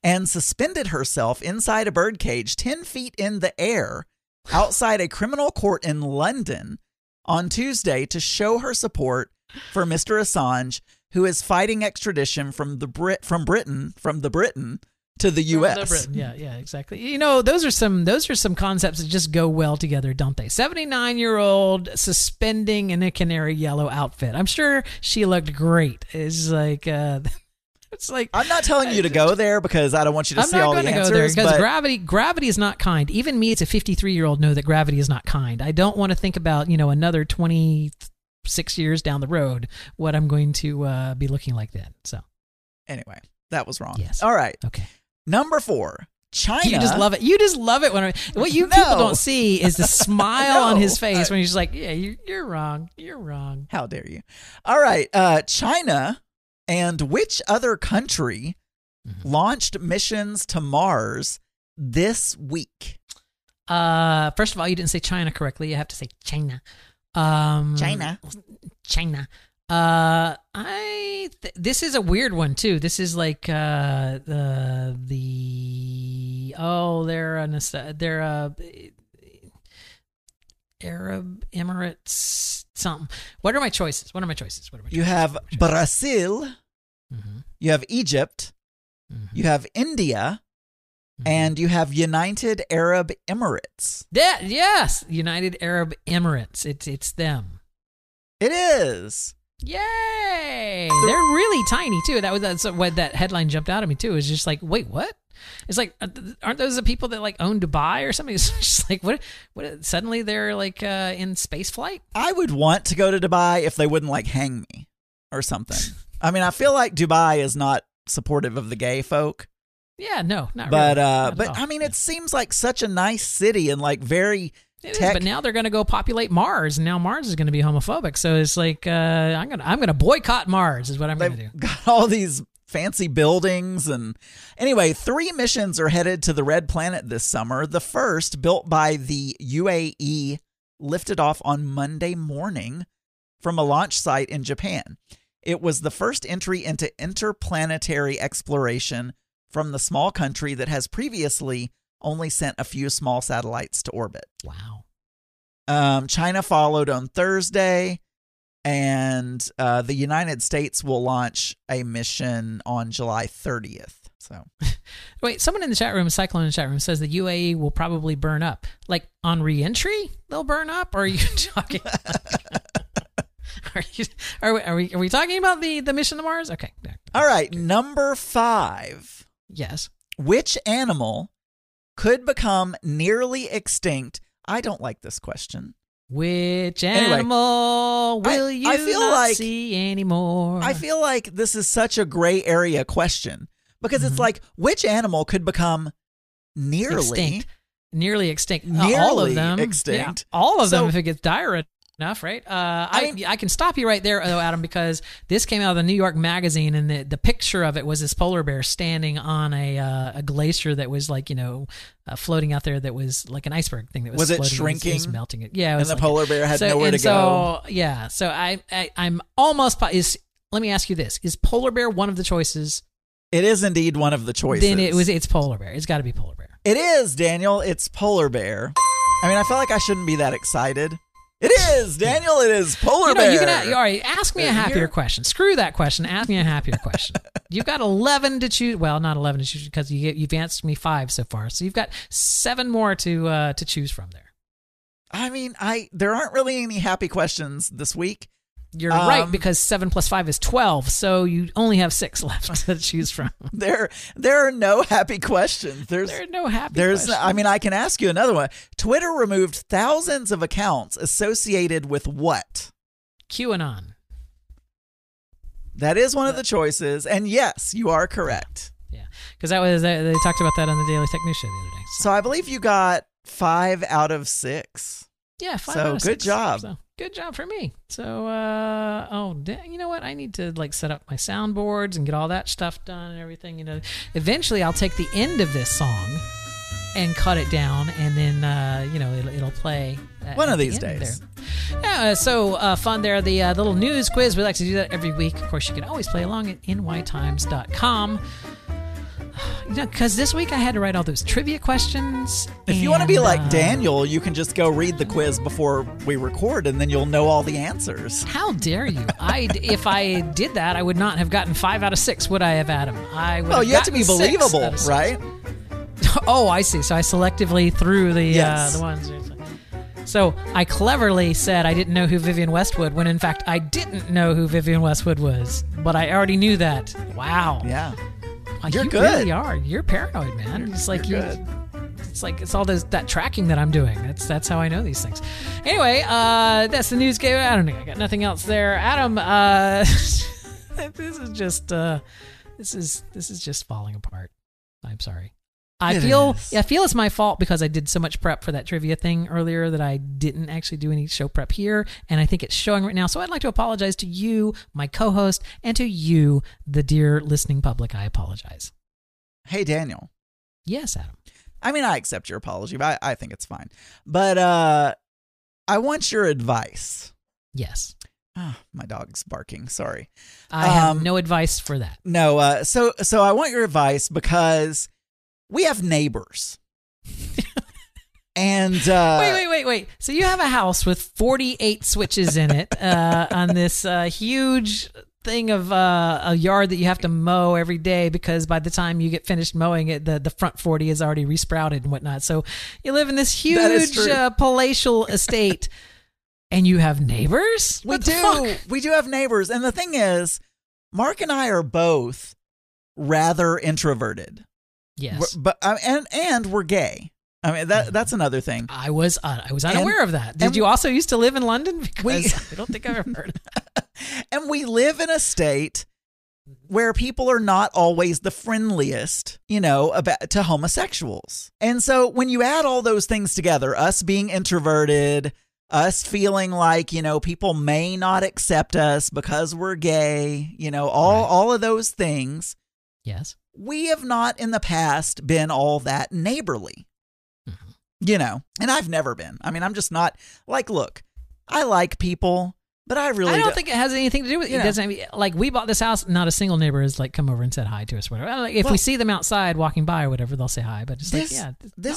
and suspended herself inside a birdcage 10 feet in the air outside a criminal court in London on Tuesday to show her support for Mr. Assange, who is fighting extradition from Britain to the U.S. Yeah, exactly. You know, those are some concepts that just go well together, don't they? 79-year-old suspending in a canary yellow outfit. I'm sure she looked great. It's like... It's like, I'm not telling you to go there because I don't want you to see all the answers. I'm not going to go there because gravity is not kind. Even me, it's a 53-year-old, know that gravity is not kind. I don't want to think about, another 26 years down the road what I'm going to be looking like then. So, anyway, that was wrong. Yes. All right. Okay. Number 4. China. You just love it. What you people don't see is the smile on his face when he's like, "Yeah, you're wrong. You're wrong. How dare you?" All right. China. And which other country launched missions to Mars this week? First of all, you didn't say China correctly. You have to say China. China. This is a weird one too. This is like Arab Emirates something. What are my choices? You have Brazil. Mm-hmm. You have Egypt. Mm-hmm. You have India. Mm-hmm. And you have United Arab Emirates. Yes, United Arab Emirates. It's them. It is. Yay! They're really tiny too. That's what that headline jumped out at me too. It's just like, wait, what? It's like, aren't those the people that like own Dubai or something? It's just like, what? Suddenly they're like in space flight. I would want to go to Dubai if they wouldn't like hang me or something. I mean, I feel like Dubai is not supportive of the gay folk. Yeah, no, not really. But I mean, it seems like such a nice city and like very. It is, but now they're going to go populate Mars, and now Mars is going to be homophobic. So it's like I'm going to boycott Mars is what I'm going to do. Got all these fancy buildings. And anyway, 3 missions are headed to the Red Planet this summer. The first, built by the UAE, lifted off on Monday morning from a launch site in Japan. It was the first entry into interplanetary exploration from the small country that has previously only sent a few small satellites to orbit. Wow. China followed on Thursday. And the United States will launch a mission on July 30th. So, wait, someone in the chat room, Cyclone in the chat room, says the UAE will probably burn up. Like on reentry, they'll burn up. Or are you talking? Are we talking about the mission to Mars? Okay. All right, number 5. Yes. Which animal could become nearly extinct? I don't like this question. Which animal will you not see anymore? I feel like this is such a gray area question because it's like, which animal could become nearly extinct? All of them. Extinct. Yeah, all of them if it gets dire enough, right? I can stop you right there, though, Adam, because this came out of the New York Magazine, and the picture of it was this polar bear standing on a glacier that was like, floating out there, that was like an iceberg thing that was floating. Was it shrinking? It was melting it. Yeah. It was, and the polar bear had nowhere to go. Yeah. So I'm almost. Let me ask you this: is polar bear one of the choices? It is indeed one of the choices. Then it's polar bear. It's got to be polar bear. It is, Daniel. It's polar bear. I mean, I felt like I shouldn't be that excited. It is, Daniel. It is polar bear. All right, ask me a happier question. Screw that question. Ask me a happier question. You've got 11 to choose. Well, not 11 to choose because you've answered me 5 so far. So you've got 7 more to choose from there. I mean, there aren't really any happy questions this week. You're right, because 7 plus 5 is 12, so you only have 6 left to choose from. There are no happy questions. There are no happy questions. I mean, I can ask you another one. Twitter removed thousands of accounts associated with what? QAnon. That is one of the choices, and yes, you are correct. Yeah, because they talked about that on the Daily Tech News show the other day. So I believe you got 5 out of 6. Yeah, 5 out of 6. So good job. Good job for me. So, you know what? I need to set up my soundboards and get all that stuff done and everything. Eventually I'll take the end of this song and cut it down, and then it'll play. One of these days. Yeah. So fun there. The little news quiz. We like to do that every week. Of course, you can always play along at nytimes.com. Because this week I had to write all those trivia questions. If you want to be like Daniel, you can just go read the quiz before we record, and then you'll know all the answers. How dare you? If I did that, I would not have gotten 5 out of 6, would I have, Adam? Well, you have to be believable, right? Oh, I see. So I selectively threw the ones. So I cleverly said I didn't know who Vivian Westwood, when in fact I didn't know who Vivian Westwood was, but I already knew that. Wow. Yeah. You good. Really are. You're paranoid, man. It's like it's all that tracking that I'm doing. That's how I know these things. Anyway, that's the news game. I don't know. I got nothing else there, Adam. This is just falling apart. I'm sorry. I feel it's my fault because I did so much prep for that trivia thing earlier that I didn't actually do any show prep here, and I think it's showing right now. So I'd like to apologize to you, my co-host, and to you, the dear listening public. I apologize. Hey, Daniel. Yes, Adam. I mean, I accept your apology, but I think it's fine. But I want your advice. Yes. Oh, my dog's barking. Sorry. I have no advice for that. No. So I want your advice because we have neighbors. And wait. So you have a house with 48 switches in it on this huge thing of a yard that you have to mow every day, because by the time you get finished mowing it, the front 40 is already resprouted and whatnot. So you live in this huge palatial estate and you have neighbors? We do have neighbors. And the thing is, Mark and I are both rather introverted. Yes, but we're gay. I mean that's another thing. I was unaware of that. Did you also used to live in London? Because I don't think I've ever heard of that. And we live in a state where people are not always the friendliest, to homosexuals. And so when you add all those things together, us being introverted, us feeling like people may not accept us because we're gay, all of those things. Yes. We have not in the past been all that neighborly, and I've never been. I mean, I'm just not look, I like people, but I don't think it has anything to do with it. We bought this house. Not a single neighbor has come over and said hi to us. Whatever. If we see them outside walking by or whatever, they'll say hi. But it's this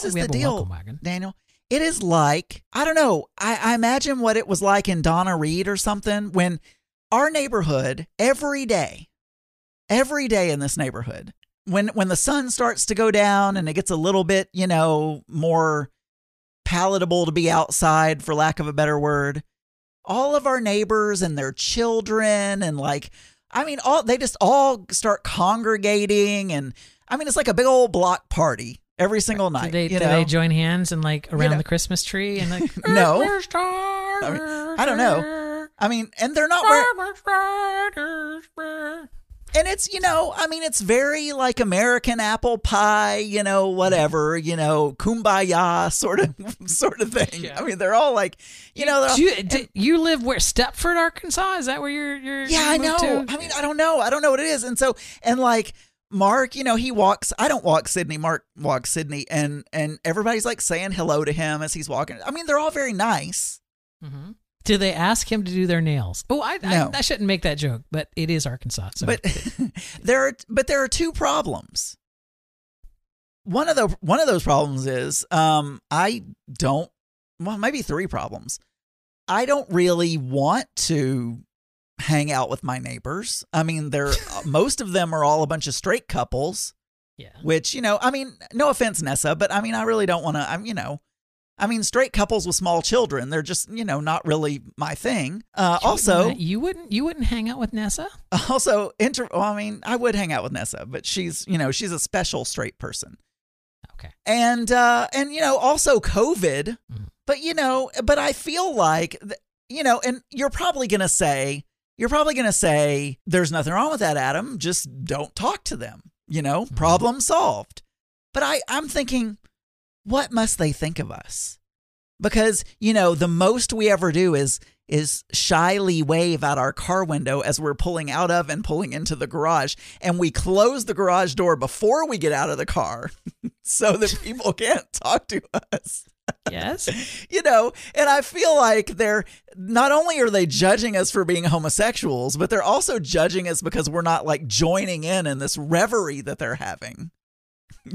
is the deal, Daniel. It is I don't know. I imagine what it was like in Donna Reed or something, when our neighborhood every day in this neighborhood, when the sun starts to go down and it gets a little bit, more palatable to be outside, for lack of a better word, all of our neighbors and their children and they just all start congregating. And I mean, it's like a big old block party every single night. Do they join hands and around the Christmas tree and no, I don't know. I mean, and they're not wearing. And it's, it's very American apple pie, whatever, kumbaya sort of thing. Yeah. I mean, they're all you live where? Stepford, Arkansas? Is that where you're Yeah, I know. To? I mean, I don't know. I don't know what it is. And so, Mark, he walks, I don't walk Sydney. Mark walks Sydney, and everybody's saying hello to him as he's walking. I mean, they're all very nice. Mm-hmm. Do they ask him to do their nails? Oh, no. I shouldn't make that joke, but it is Arkansas. So. But there are two problems. One of those problems is maybe three problems. I don't really want to hang out with my neighbors. I mean, they're most of them are all a bunch of straight couples. Yeah. Which, you know, I mean, no offense, Nessa, but I mean, I really don't want to, I'm, you know, I mean, straight couples with small children, they're just, you know, not really my thing. You wouldn't hang out with Nessa? Also, I would hang out with Nessa, but she's, you know, she's a special straight person. Okay. And you know, also COVID, but, you know, but I feel like, you know, and you're probably going to say there's nothing wrong with that, Adam. Just don't talk to them. You know, problem solved. But I'm thinking, what must they think of us? Because, you know, the most we ever do is shyly wave out our car window as we're pulling out of and pulling into the garage. And we close the garage door before we get out of the car so that people can't talk to us. Yes. You know, and I feel like they're not only are they judging us for being homosexuals, but they're also judging us because we're not like joining in this reverie that they're having.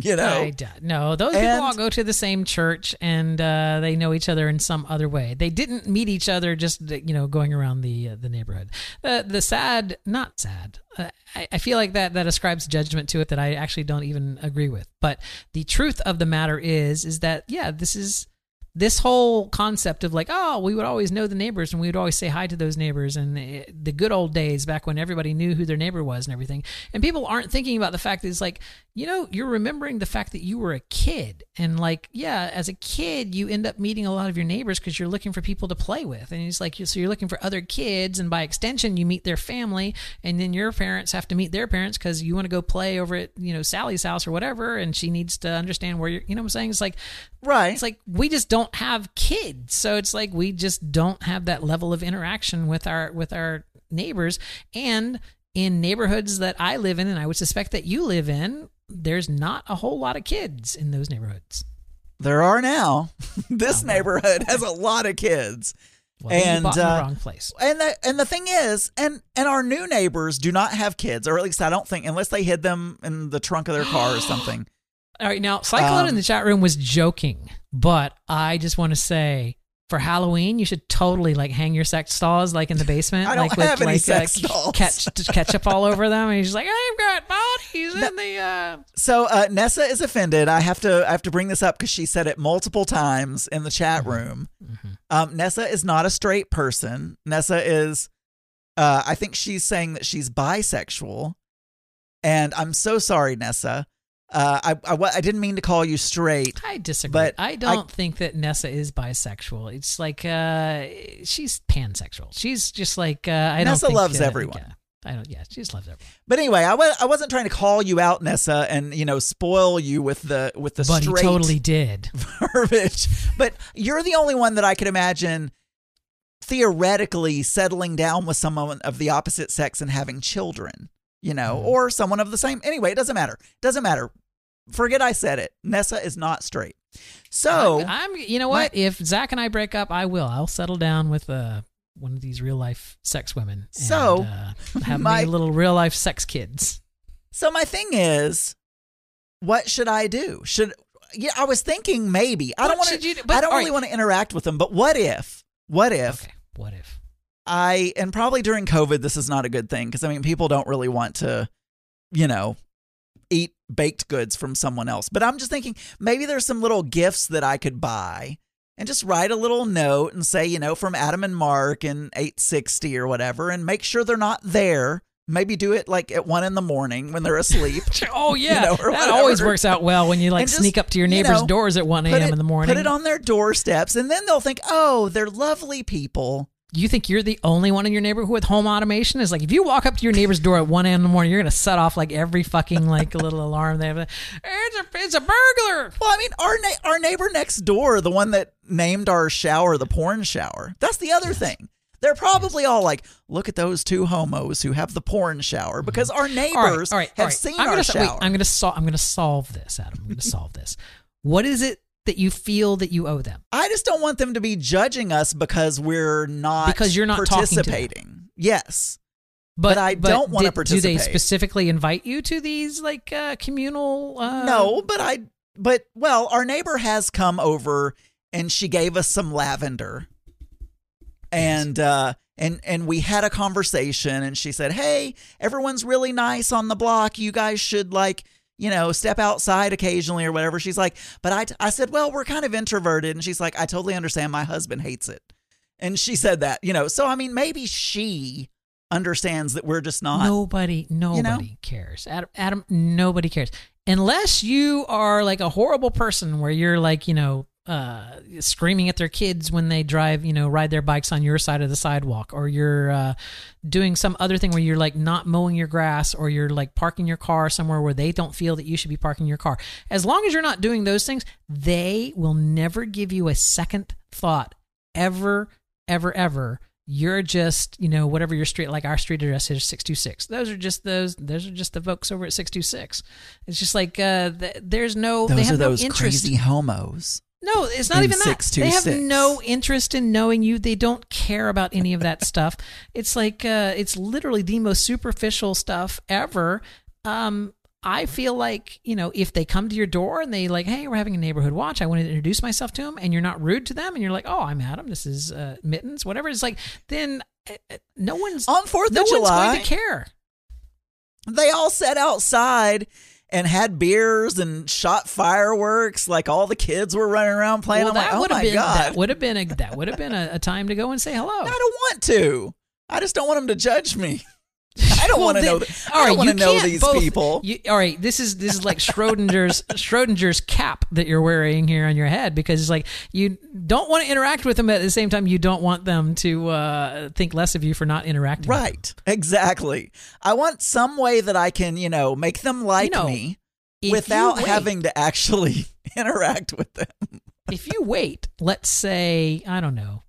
You know, people all go to the same church and they know each other in some other way. They didn't meet each other just, you know, going around the neighborhood. I feel like that ascribes judgment to it that I actually don't even agree with. But the truth of the matter is that, yeah, this is this whole concept of like, oh, we would always know the neighbors and we would always say hi to those neighbors. And the good old days back when everybody knew who their neighbor was and everything. And people aren't thinking about the fact that it's like, you know, you're remembering the fact that you were a kid. And like, yeah, as a kid, you end up meeting a lot of your neighbors because you're looking for people to play with. And it's like, so you're looking for other kids. And by extension, you meet their family. And then your parents have to meet their parents because you want to go play over at, you know, Sally's house or whatever. And she needs to understand where you're, you know what I'm saying? It's like, right. It's like, we just don't have kids, so it's like we just don't have that level of interaction with our neighbors. And in neighborhoods that I live in, and I would suspect that you live in, there's not a whole lot of kids in those neighborhoods. There are now. This neighborhood has a lot of kids, and in the wrong place. And the thing is, and our new neighbors do not have kids, or at least I don't think, unless they hid them in the trunk of their car or something. All right, now, Cyclone in the chat room was joking, but I just want to say, for Halloween, you should totally, like, hang your sex dolls, like, in the basement. I don't like, have with, any like, sex dolls. Ketchup all over them, and you're just like, I've got bodies in the... So, Nessa is offended. I have to bring this up because she said it multiple times in the chat room. Mm-hmm. Nessa is not a straight person. Nessa is... I think she's saying that she's bisexual, and I'm so sorry, Nessa. I didn't mean to call you straight. I disagree. But I don't think that Nessa is bisexual. It's like she's pansexual. She's just like Nessa loves everyone. She just loves everyone. But anyway, I wasn't trying to call you out, Nessa, and you know spoil you with the but straight. But he totally did. Verbiage. But you're the only one that I could imagine theoretically settling down with someone of the opposite sex and having children. You know, or someone of the same. Anyway, it doesn't matter. Forget I said it. Nessa is not straight. So I'm you know what? If Zach and I break up, I will. I'll settle down with one of these real life sex women. So have my little real life sex kids. So my thing is, what should I do? I was thinking maybe I don't really want to interact with them. But what if? Okay, what if? And probably during COVID, this is not a good thing because, I mean, people don't really want to, you know, eat baked goods from someone else. But I'm just thinking maybe there's some little gifts that I could buy and just write a little note and say, you know, from Adam and Mark and 860 or whatever, and make sure they're not there. Maybe do it like at 1 a.m. when they're asleep. Oh, yeah. You know, that whatever. Always works out well when you like just sneak up to your neighbor's doors at 1 a.m. in the morning. Put it on their doorsteps and then they'll think, oh, they're lovely people. You think you're the only one in your neighborhood with home automation? It's like if you walk up to your neighbor's door at 1 a.m. in the morning, you're going to set off like every fucking like little alarm they have. It's a burglar. Well, I mean, our neighbor next door, the one that named our shower the porn shower, that's the other thing. They're probably all like, look at those two homos who have the porn shower because our neighbors have seen our shower. Wait, I'm going to solve this, Adam. I'm going to solve this. What is it that you feel that you owe them? I just don't want them to be judging us because we're not participating. Talking to them. Yes. But don't want to participate. Do they specifically invite you to these like communal No, but our neighbor has come over and she gave us some lavender. And we had a conversation, and she said, hey, everyone's really nice on the block. You guys should, like, you know, step outside occasionally or whatever. She's like, but I said, well, we're kind of introverted. And she's like, I totally understand. My husband hates it. And she said that, you know, so, I mean, maybe she understands that we're just not. Nobody you know? Cares. Adam, nobody cares. Unless you are like a horrible person where you're like, you know, screaming at their kids when they drive, you know, ride their bikes on your side of the sidewalk, or you're doing some other thing where you're like not mowing your grass, or you're like parking your car somewhere where they don't feel that you should be parking your car. As long as you're not doing those things, they will never give you a second thought ever, ever, ever. You're just, you know, whatever your street, like our street address is 626. Those are just the folks over at 626. It's just like, there's no, those they have are no those interest. Crazy homos. No, it's not even that. They have no interest in knowing you. They don't care about any of that stuff. It's like, it's literally the most superficial stuff ever. I feel like, you know, if they come to your door and they like, hey, we're having a neighborhood watch, I want to introduce myself to them, and you're not rude to them, and you're like, oh, I'm Adam, this is Mittens, whatever. It's like, then no one's on 4th of July going to care. They all sat outside and had beers and shot fireworks. Like, all the kids were running around playing. Well, I'm like, oh my God. That would have been a time to go and say hello. I don't want to. I just don't want them to judge me. I don't want to know. I don't want to know these people. All right, this is like Schrodinger's cap that you're wearing here on your head, because it's like you don't want to interact with them, at the same time you don't want them to think less of you for not interacting. Right, with them. Exactly. I want some way that I can, you know, make them like me without having to actually interact with them. If you wait, let's say, I don't know,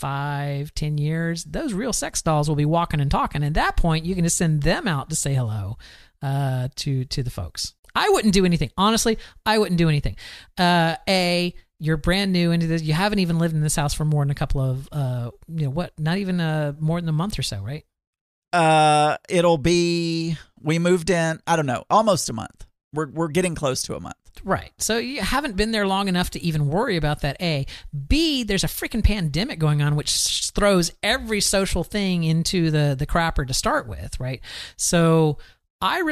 5-10 years, those real sex dolls will be walking and talking. At that point, you can just send them out to say hello to the folks. I wouldn't do anything. Honestly, I wouldn't do anything. You're brand new into this. You haven't even lived in this house for more than a couple of, not even more than a month or so, right? We moved in, I don't know, almost a month. We're getting close to a month. Right. So you haven't been there long enough to even worry about that, A. B, there's a freaking pandemic going on, which throws every social thing into the crapper to start with, right? So I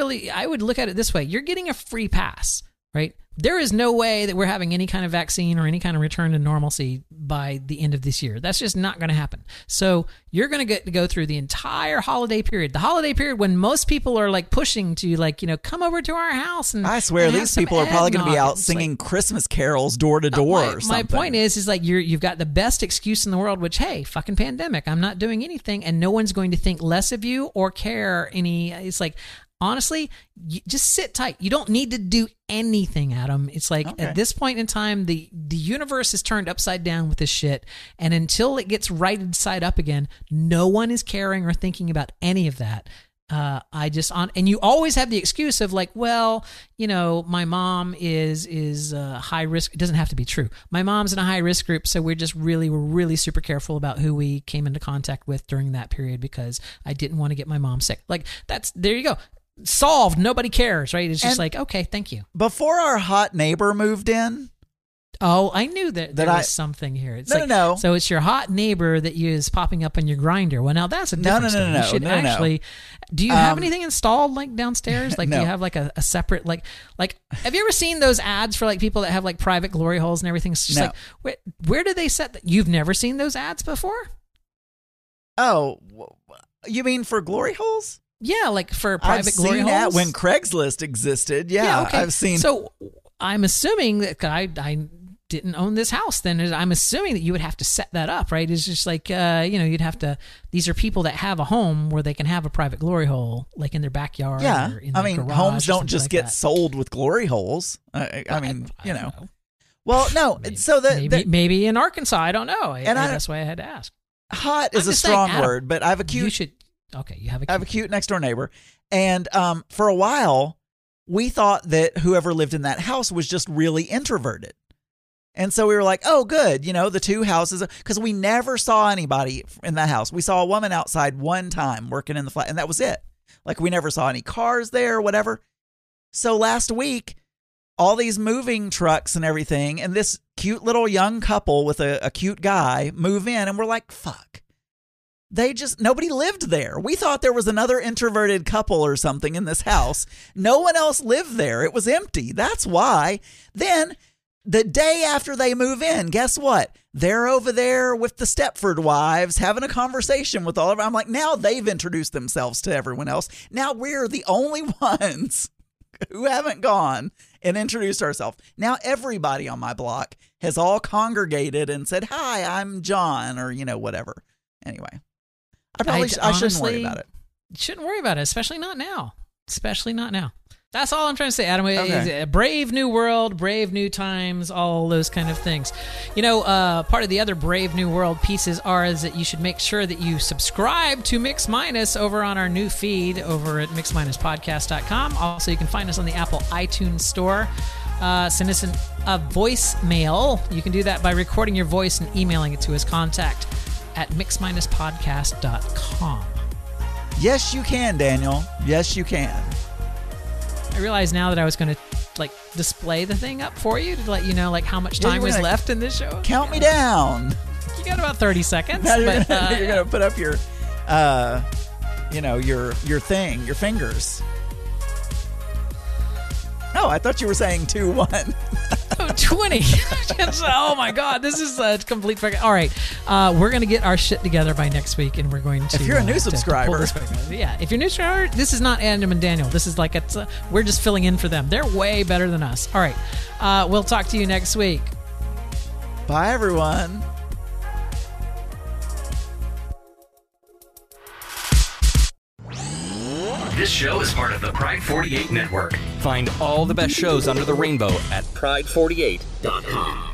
would look at it this way. You're getting a free pass, right? There is no way that we're having any kind of vaccine or any kind of return to normalcy by the end of this year. That's just not going to happen. So you're going to get to go through the entire holiday period. The holiday period when most people are like pushing to like, you know, come over to our house. And I swear these people are probably going to be out singing like Christmas carols door to door or something. My point is like you've got the best excuse in the world, which, hey, fucking pandemic. I'm not doing anything, and no one's going to think less of you or care any. It's like, honestly, just sit tight. You don't need to do anything, Adam. It's like, okay, at this point in time, the universe is turned upside down with this shit. And until it gets righted side up again, no one is caring or thinking about any of that. And you always have the excuse of like, well, you know, my mom is high risk. It doesn't have to be true. My mom's in a high risk group, so we're really super careful about who we came into contact with during that period because I didn't want to get my mom sick. Like, that's, there you go. Solved. Nobody cares, right? It's just like, okay, thank you. Before our hot neighbor moved in, oh, I knew that there was something here. It's no. So it's your hot neighbor that is popping up on your grinder. Well, now that's a different story. You should actually. Do you have anything installed like downstairs? Like, no. Do you have like a separate like? Have you ever seen those ads for like people that have like private glory holes and everything? It's just like, where do they set that? You've never seen those ads before? Oh, you mean for glory holes? Yeah, like for private glory holes. I've seen that when Craigslist existed. Yeah, okay. I've seen. So I'm assuming that I didn't own this house then. I'm assuming that you would have to set that up, right? It's just like, you'd have to. These are people that have a home where they can have a private glory hole, like in their backyard. Yeah, or in their garage, homes don't just get sold with glory holes. I don't know. Well, no. Maybe, so that maybe in Arkansas, I don't know. That's why I had to ask. Hot is a strong word, but I have a cute. You should. Okay, you have a cute. I have a cute next door neighbor. And for a while, we thought that whoever lived in that house was just really introverted. And so we were like, oh, good. You know, the two houses, because we never saw anybody in that house. We saw a woman outside one time working in the flat, and that was it. Like, we never saw any cars there or whatever. So last week, all these moving trucks and everything, and this cute little young couple with a cute guy move in, and we're like, fuck. They just, nobody lived there. We thought there was another introverted couple or something in this house. No one else lived there. It was empty. That's why. Then the day after they move in, guess what? They're over there with the Stepford wives having a conversation with all of them. I'm like, now they've introduced themselves to everyone else. Now we're the only ones who haven't gone and introduced ourselves. Now everybody on my block has all congregated and said, hi, I'm John, or, you know, whatever. Anyway. I shouldn't worry about it. Shouldn't worry about it, especially not now. Especially not now. That's all I'm trying to say, Adam. Okay. Brave new world, brave new times, all those kind of things. You know, part of the other brave new world pieces is that you should make sure that you subscribe to Mix Minus over on our new feed over at mixminuspodcast.com. Also, you can find us on the Apple iTunes store. Send us a voicemail. You can do that by recording your voice and emailing it to us, contact at mixminuspodcast.com. Yes, you can, Daniel. Yes, you can. I realize now that I was going to display the thing up for you to let you know how much time was left in this show. Count me down. You got about 30 seconds. Now you're going to put up your, your thing, your fingers. Oh, I thought you were saying 2-1. Oh, 20. Oh, my God. This is a complete fucking... All right. We're going to get our shit together by next week, and we're going to... If you're a new subscriber. Yeah. If you're a new subscriber, this is not Adam and Daniel. This is we're just filling in for them. They're way better than us. All right. We'll talk to you next week. Bye, everyone. This show is part of the Pride 48 Network. Find all the best shows under the rainbow at Pride48.com.